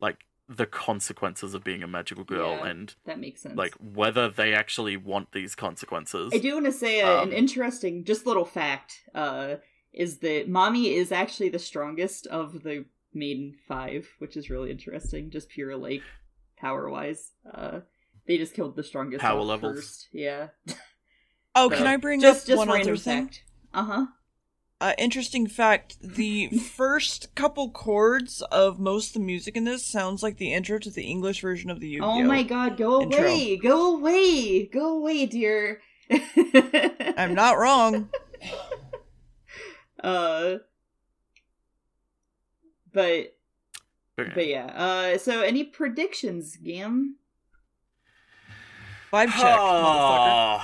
like, the consequences of being a magical girl, yeah, and that makes sense. Like, whether they actually want these consequences. I do want to say an interesting, just little fact, is that Mami is actually the strongest of the main five, which is really interesting, just pure, like, power-wise. They just killed the strongest power levels first. Yeah. Oh, so, can I bring up one other thing? Uh-huh. Interesting fact, the first couple chords of most of the music in this sounds like the intro to the English version of the Yu-Gi-Oh! Oh my god, go intro. Away! Go away! Go away, dear! I'm not wrong. But yeah. So any predictions, Gam? Vibe check, motherfucker.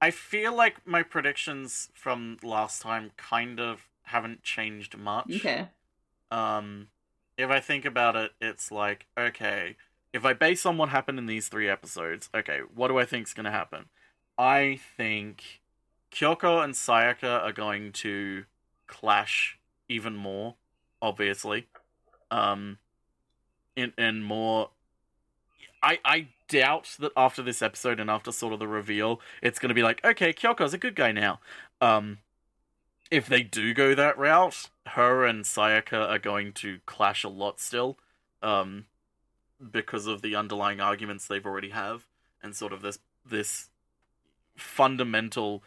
I feel like my predictions from last time kind of haven't changed much. Okay. If I think about it, it's like, okay, if I base on what happened in these three episodes, okay, what do I think's going to happen? I think Kyoko and Sayaka are going to clash even more, obviously. And more... I doubt that after this episode and after sort of the reveal, it's going to be like, okay, Kyoko's a good guy now. If they do go that route, her and Sayaka are going to clash a lot still, because of the underlying arguments they've already have, and sort of this fundamental,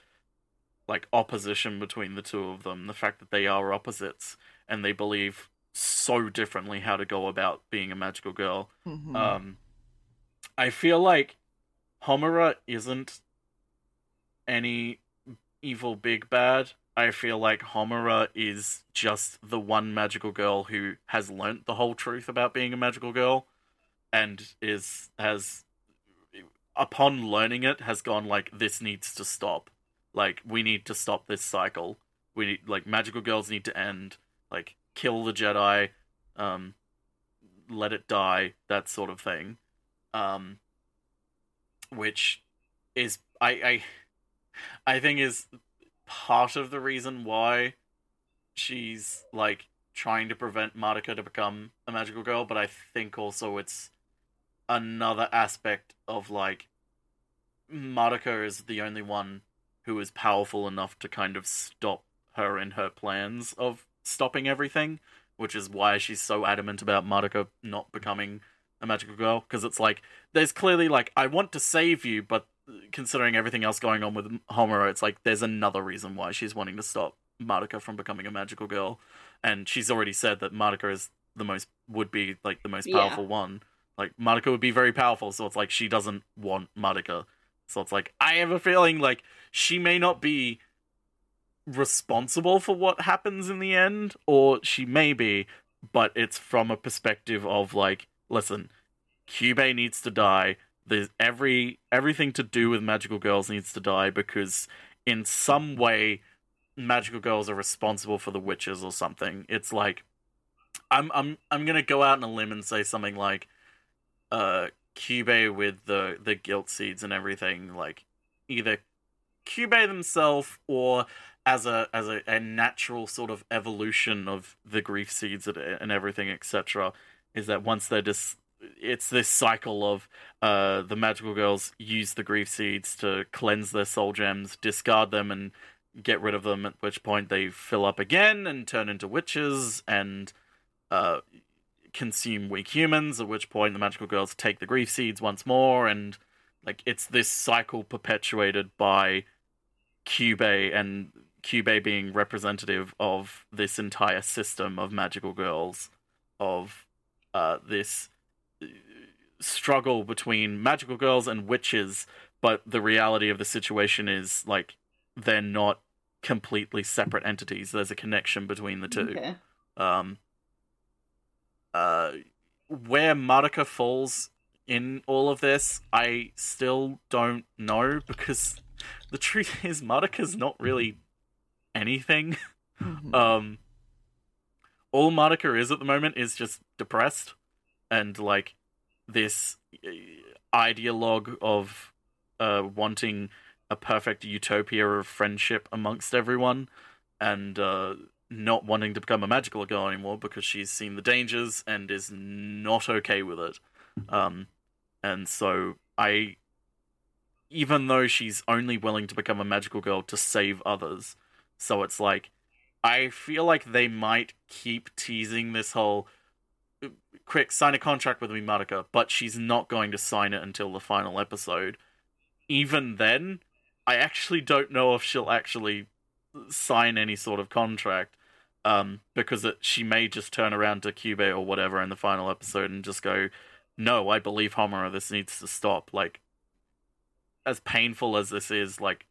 like, opposition between the two of them. The fact that they are opposites and they believe so differently how to go about being a magical girl. Mm-hmm. I feel like Homura isn't any evil big bad. I feel like Homura is just the one magical girl who has learnt the whole truth about being a magical girl, and has, upon learning it, has gone like, this needs to stop. Like, we need to stop this cycle. We need, like, magical girls need to end. Like, kill the Jedi, let it die, that sort of thing. Which is, I think is part of the reason why she's, like, trying to prevent Madoka to become a magical girl, but I think also it's another aspect of, like, Madoka is the only one who is powerful enough to kind of stop her in her plans of stopping everything, which is why she's so adamant about Madoka not becoming a magical girl, because it's like, there's clearly, like, I want to save you, but considering everything else going on with Homura, it's like, there's another reason why she's wanting to stop Madoka from becoming a magical girl, and she's already said that Madoka is would be the most powerful one. Like, Madoka would be very powerful, so it's like, she doesn't want Madoka, so it's like, I have a feeling, like, she may not be responsible for what happens in the end, or she may be, but it's from a perspective of, like, listen, Kyubey needs to die. There's everything to do with magical girls needs to die, because in some way magical girls are responsible for the witches or something. It's like, I'm gonna go out on a limb and say something like, Kyubey with the guilt seeds and everything, like, either Kyubey themselves or as a natural sort of evolution of the grief seeds and everything, etc. Is that once they're just... It's this cycle of the magical girls use the grief seeds to cleanse their soul gems, discard them, and get rid of them, at which point they fill up again and turn into witches and consume weak humans, at which point the magical girls take the grief seeds once more, and, like, it's this cycle perpetuated by Kyubey, and Kyubey being representative of this entire system of magical girls, of... this struggle between magical girls and witches, but the reality of the situation is, like, they're not completely separate entities. There's a connection between the two. Okay. Where Madoka falls in all of this, I still don't know, because the truth is Madoka's not really anything. Mm-hmm. All Madoka is at the moment is just depressed and, like, this ideologue of wanting a perfect utopia of friendship amongst everyone, and not wanting to become a magical girl anymore because she's seen the dangers and is not okay with it. And so even though she's only willing to become a magical girl to save others, so it's like, I feel like they might keep teasing this whole, quick, sign a contract with me, Madoka, but she's not going to sign it until the final episode. Even then, I actually don't know if she'll actually sign any sort of contract, because she may just turn around to Kyubey or whatever in the final episode and just go, no, I believe Homura, this needs to stop. Like, as painful as this is, like,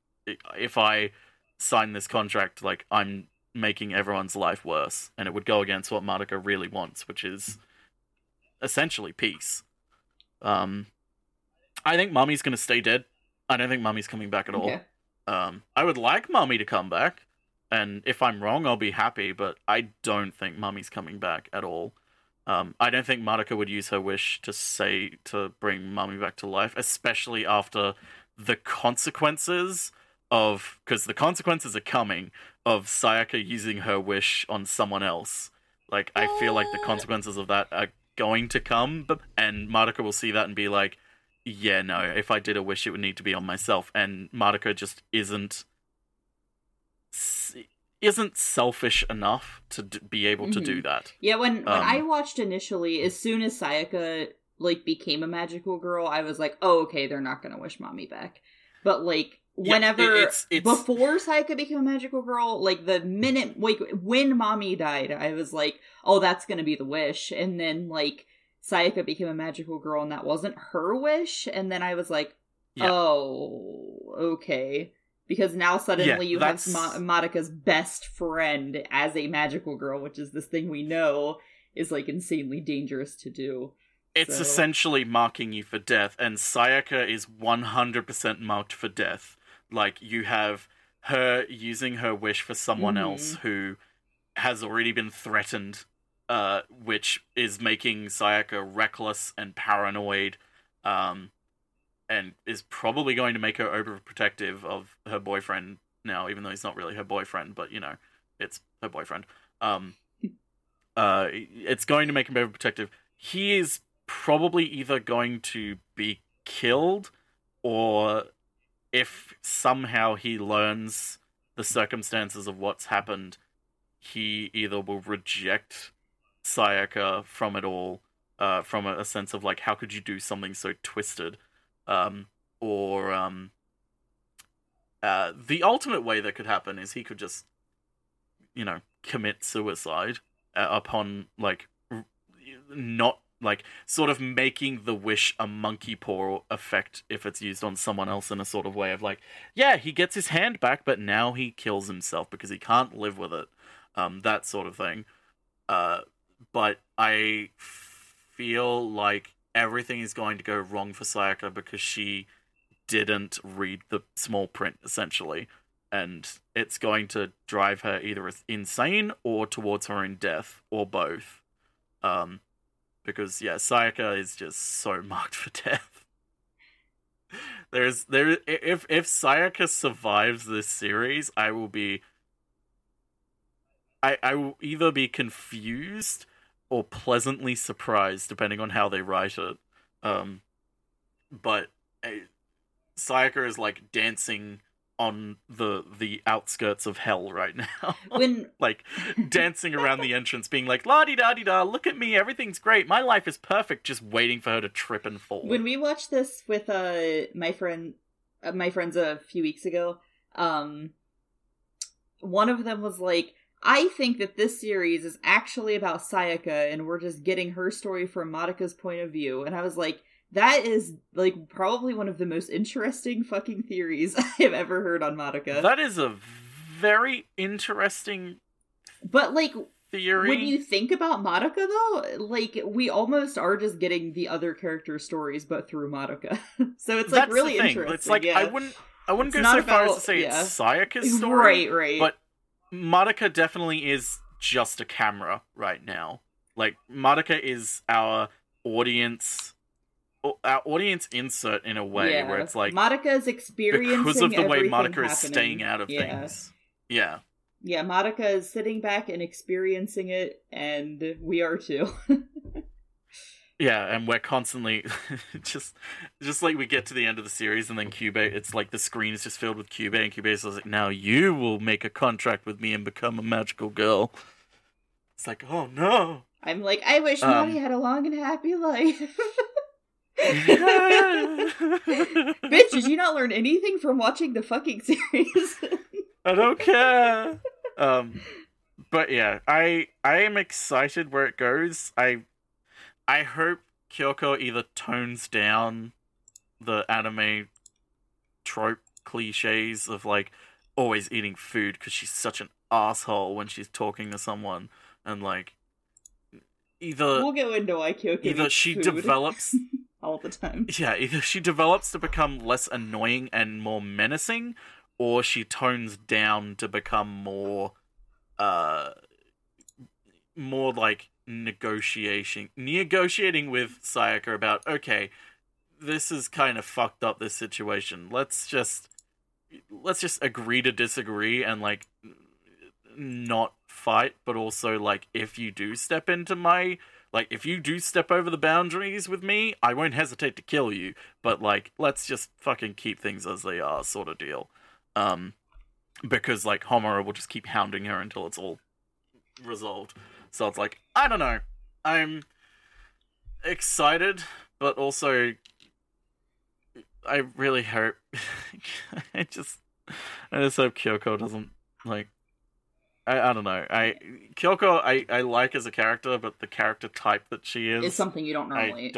if I sign this contract, like, I'm making everyone's life worse, and it would go against what Madoka really wants, which is essentially peace. I think Mami's going to stay dead. I don't think Mami's coming back at all. Yeah. I would like Mami to come back, and if I'm wrong, I'll be happy, but I don't think Mami's coming back at all. I don't think Madoka would use her wish to bring Mami back to life, especially after the consequences of... because the consequences are coming of Sayaka using her wish on someone else. Like, I feel like the consequences of that are going to come, and Madoka will see that and be like, yeah, no, if I did a wish, it would need to be on myself. And Madoka just isn't selfish enough to be able to do that. Yeah, when I watched initially, as soon as Sayaka, like, became a magical girl, I was like, oh, okay, they're not going to wish Mami back. But, like, whenever... Yeah, before Sayaka became a magical girl, like, the minute... like, when Mami died, I was like, oh, that's going to be the wish. And then, like... Sayaka became a magical girl and that wasn't her wish, and then I was like, oh, okay. Because now suddenly you have Madoka's best friend as a magical girl, which is this thing we know is, like, insanely dangerous to do. It's essentially marking you for death, and Sayaka is 100% marked for death. Like, you have her using her wish for someone else who has already been threatened, which is making Sayaka reckless and paranoid, and is probably going to make her overprotective of her boyfriend now, even though he's not really her boyfriend, but, you know, it's her boyfriend. It's going to make him overprotective. He is probably either going to be killed, or if somehow he learns the circumstances of what's happened, he either will reject Sayaka from it all, from a sense of, like, how could you do something so twisted, or the ultimate way that could happen is he could just, you know, commit suicide upon, like, not, like, sort of making the wish a monkey paw effect if it's used on someone else, in a sort of way of, like, yeah, he gets his hand back, but now he kills himself because he can't live with it, that sort of thing. But I feel like everything is going to go wrong for Sayaka because she didn't read the small print, essentially. And it's going to drive her either insane or towards her own death, or both. Because, yeah, Sayaka is just so marked for death. If Sayaka survives this series, I will be... I will either be confused or pleasantly surprised, depending on how they write it. But Sayaka is, like, dancing on the outskirts of hell right now. Like, dancing around the entrance, being like, la-di-da-di-da, look at me, everything's great, my life is perfect, just waiting for her to trip and fall. When we watched this with my friends a few weeks ago, one of them was like, I think that this series is actually about Sayaka, and we're just getting her story from Madoka's point of view. And I was like, that is, like, probably one of the most interesting fucking theories I have ever heard on Madoka. That is a very interesting theory. When you think about Madoka, though, like, we almost are just getting the other characters' stories, but through Madoka. So it's, like, that's really interesting. It's like, yeah. I wouldn't go so far as to say it's Sayaka's story. Right. But Madoka definitely is just a camera right now. Like, Madoka is our audience our audience insert in a way where it's like Madoka's experiencing because of the way Madoka is staying out of things. Yeah. Yeah, Madoka is sitting back and experiencing it, and we are too. Yeah, and we're constantly just like we get to the end of the series, and then Kyubey, it's like the screen is just filled with Kyubey, and Kyubey's like, now you will make a contract with me and become a magical girl. It's like, oh no. I'm like, I wish Mami had a long and happy life. Bitch, did you not learn anything from watching the fucking series? I don't care. But yeah, I am excited where it goes. I hope Kyoko either tones down the anime trope cliches of like always eating food because she's such an asshole when she's talking to someone, and like either we'll go into why Kyoko either she food develops all the time. Yeah, either she develops to become less annoying and more menacing, or she tones down to become more, more like negotiating with Sayaka about, okay, this is kind of fucked up, this situation. Let's just agree to disagree and like not fight, but also like if you do step into my like if you do step over the boundaries with me, I won't hesitate to kill you. But like let's just fucking keep things as they are, sort of deal. Because like Homura will just keep hounding her until it's all resolved. So it's like, I don't know. I'm excited, but also I really hope I just hope Kyoko doesn't like I don't know. Kyoko I like as a character, but the character type that she is something you don't normally. I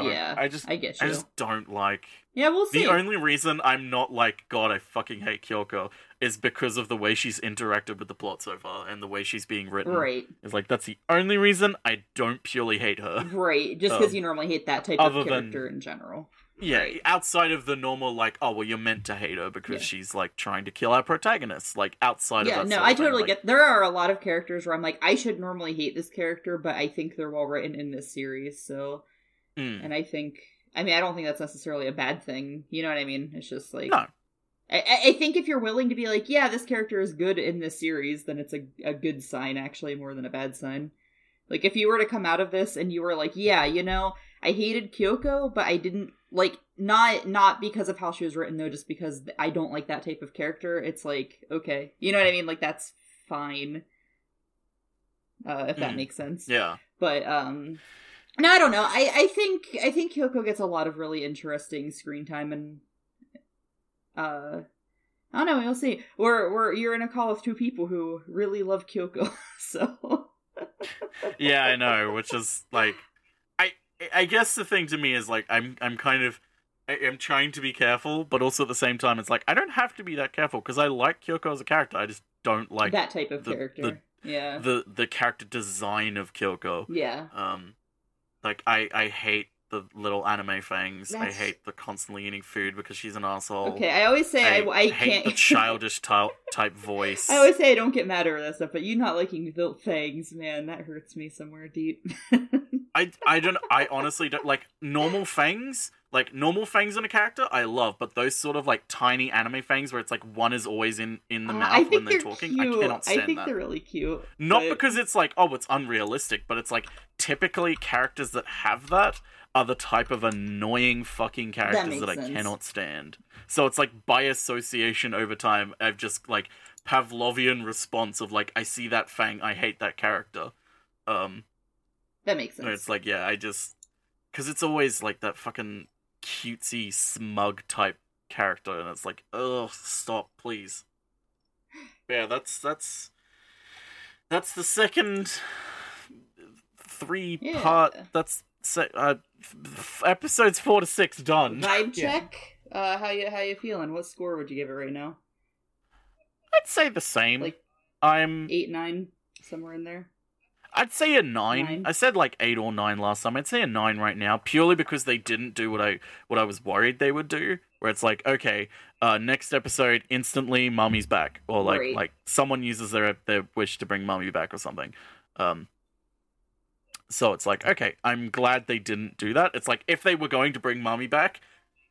get you. I just don't like. Yeah, we'll see. The only reason I'm not like, God, I fucking hate Kyoko is because of the way she's interacted with the plot so far and the way she's being written. Right. It's like, that's the only reason I don't purely hate her. Right, just because you normally hate that type of character in general. Yeah, right. Outside of the normal, like, oh, well, you're meant to hate her because she's, like, trying to kill our protagonist. Like, outside of that sort of thing. Totally get... There are a lot of characters where I'm like, I should normally hate this character, but I think they're well written in this series, so... Mm. And I think... I mean, I don't think that's necessarily a bad thing. You know what I mean? It's just, like... No. I think if you're willing to be like, yeah, this character is good in this series, then it's a good sign, actually, more than a bad sign. Like, if you were to come out of this and you were like, yeah, you know, I hated Kyoko, but I didn't... Like, not because of how she was written, though, just because I don't like that type of character. It's like, okay. You know what I mean? Like, that's fine. If that makes sense. Yeah. But, no, I don't know. I think Kyoko gets a lot of really interesting screen time, and, I don't know, we'll see. You're in a call with two people who really love Kyoko, so. Yeah, I know, which is, like... I guess the thing to me is, like, I'm kind of... I'm trying to be careful, but also at the same time, it's like, I don't have to be that careful, because I like Kyoko as a character. I just don't like... That type of character. The character design of Kyoko. Yeah. Like, I hate the little anime fangs. I hate the constantly eating food because she's an asshole. Okay, I always say I hate can't... the childish type voice. I always say I don't get mad over that stuff, but you not liking the fangs, man, that hurts me somewhere deep. I honestly don't like normal fangs. Like normal fangs on a character, I love, but those sort of like tiny anime fangs where it's like one is always in the mouth when they're talking, cute. I cannot stand that. I think they're really cute. Not because it's like, oh, it's unrealistic, but it's like typically characters that have that are the type of annoying fucking characters that I cannot stand. So it's like by association over time, I've just like Pavlovian response of like, I see that fang, I hate that character. That makes sense. It's like, yeah, I just because it's always like that fucking cutesy, smug type character, and it's like, oh, stop, please. Yeah, that's the second three part. That's episodes 4 to 6 done. Vibe check. How you feeling? What score would you give it right now? I'd say the same. Like I'm 8, 9, somewhere in there. I'd say a 9. I said like 8 or 9 last time. I'd say a 9 right now, purely because they didn't do what I was worried they would do. Where it's like, okay, next episode instantly, Mommy's back, or like someone uses their wish to bring Mommy back or something. So it's like, okay, I'm glad they didn't do that. It's like, if they were going to bring Mami back,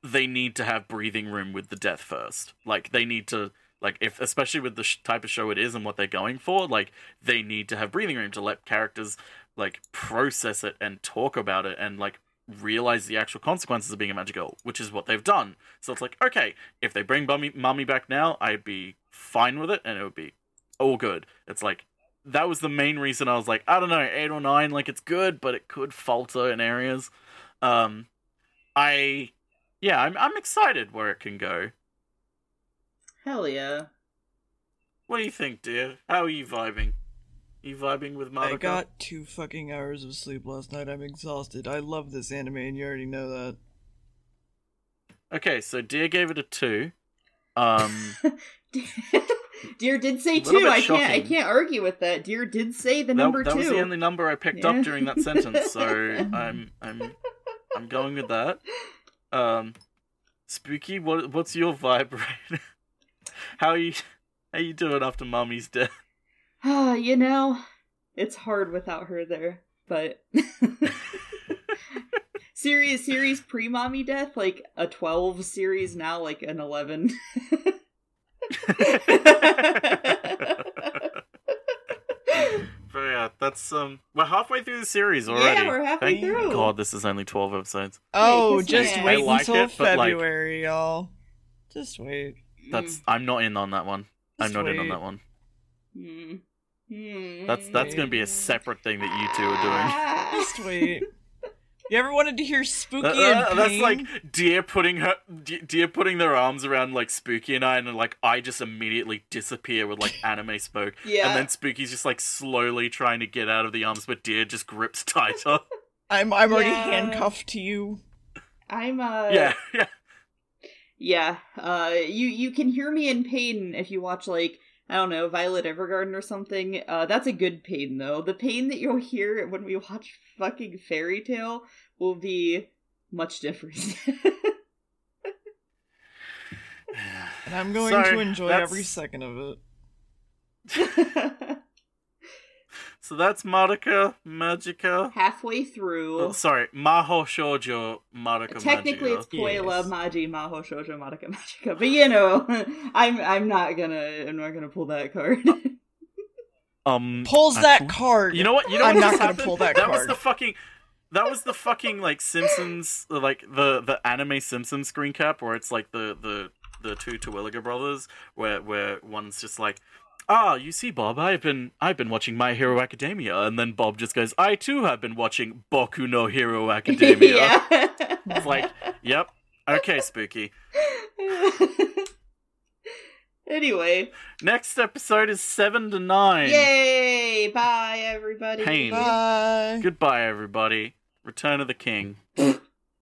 they need to have breathing room with the death first. Like, they need to, like, if especially with the type of show it is and what they're going for, like, they need to have breathing room to let characters, like, process it and talk about it and, like, realize the actual consequences of being a magic girl, which is what they've done. So it's like, okay, if they bring Mami back now, I'd be fine with it, and it would be all good. It's like, that was the main reason I was like, I don't know, 8 or 9, like, it's good, but it could falter in areas. I'm excited where it can go. Hell yeah. What do you think, dear? How are you vibing? You vibing with Madoka? I got 2 fucking hours of sleep last night. I'm exhausted. I love this anime, and you already know that. Okay, so Deer gave it a 2. Deer did say 2. I can't argue with that. Deer did say the number 2. That was the only number I picked up during that sentence, so I'm going with that. Spooky, what's your vibe right now? How you doing after Mommy's death? You know, it's hard without her there, but series pre-Mommy death, like a 12 series now, like an 11. But yeah, that's we're halfway through the series already. Yeah, we're halfway through. God, this is only 12 episodes. Oh, just wait until February, y'all. Just wait. I'm not in on that one. That's gonna be a separate thing that you two are doing. Just wait. You ever wanted to hear Spooky and Pain? That's like Deer putting their arms around like Spooky and I, and like I just immediately disappear with like anime spoke. Yeah. And then Spooky's just like slowly trying to get out of the arms, but Deer just grips tighter. I'm already handcuffed to you. Yeah. You can hear me in Pain if you watch like, I don't know, Violet Evergarden or something. That's a good pain, though. The pain that you'll hear when we watch fucking Fairy Tail will be much different. And I'm going to enjoy every second of it. So that's Madoka Magica. Halfway through. Oh, sorry, Mahou Shoujo Madoka Magica. Technically it's Koela, yes. Maji, Mahou Shoujo Madoka Magica. But you know, I'm not gonna pull that card. Pulls that card. You know what I'm not gonna pull that card. That was the fucking like Simpsons, like the anime Simpsons screen cap where it's like the 2 Terwilliger brothers where one's just like, "Ah, you see, Bob, I've been watching My Hero Academia," and then Bob just goes, "I too have been watching Boku no Hero Academia." Yeah. It's like, yep, okay, Spooky. Anyway, next episode is 7 to 9. Yay! Bye, everybody. Pain. Bye. Goodbye, everybody. Return of the King.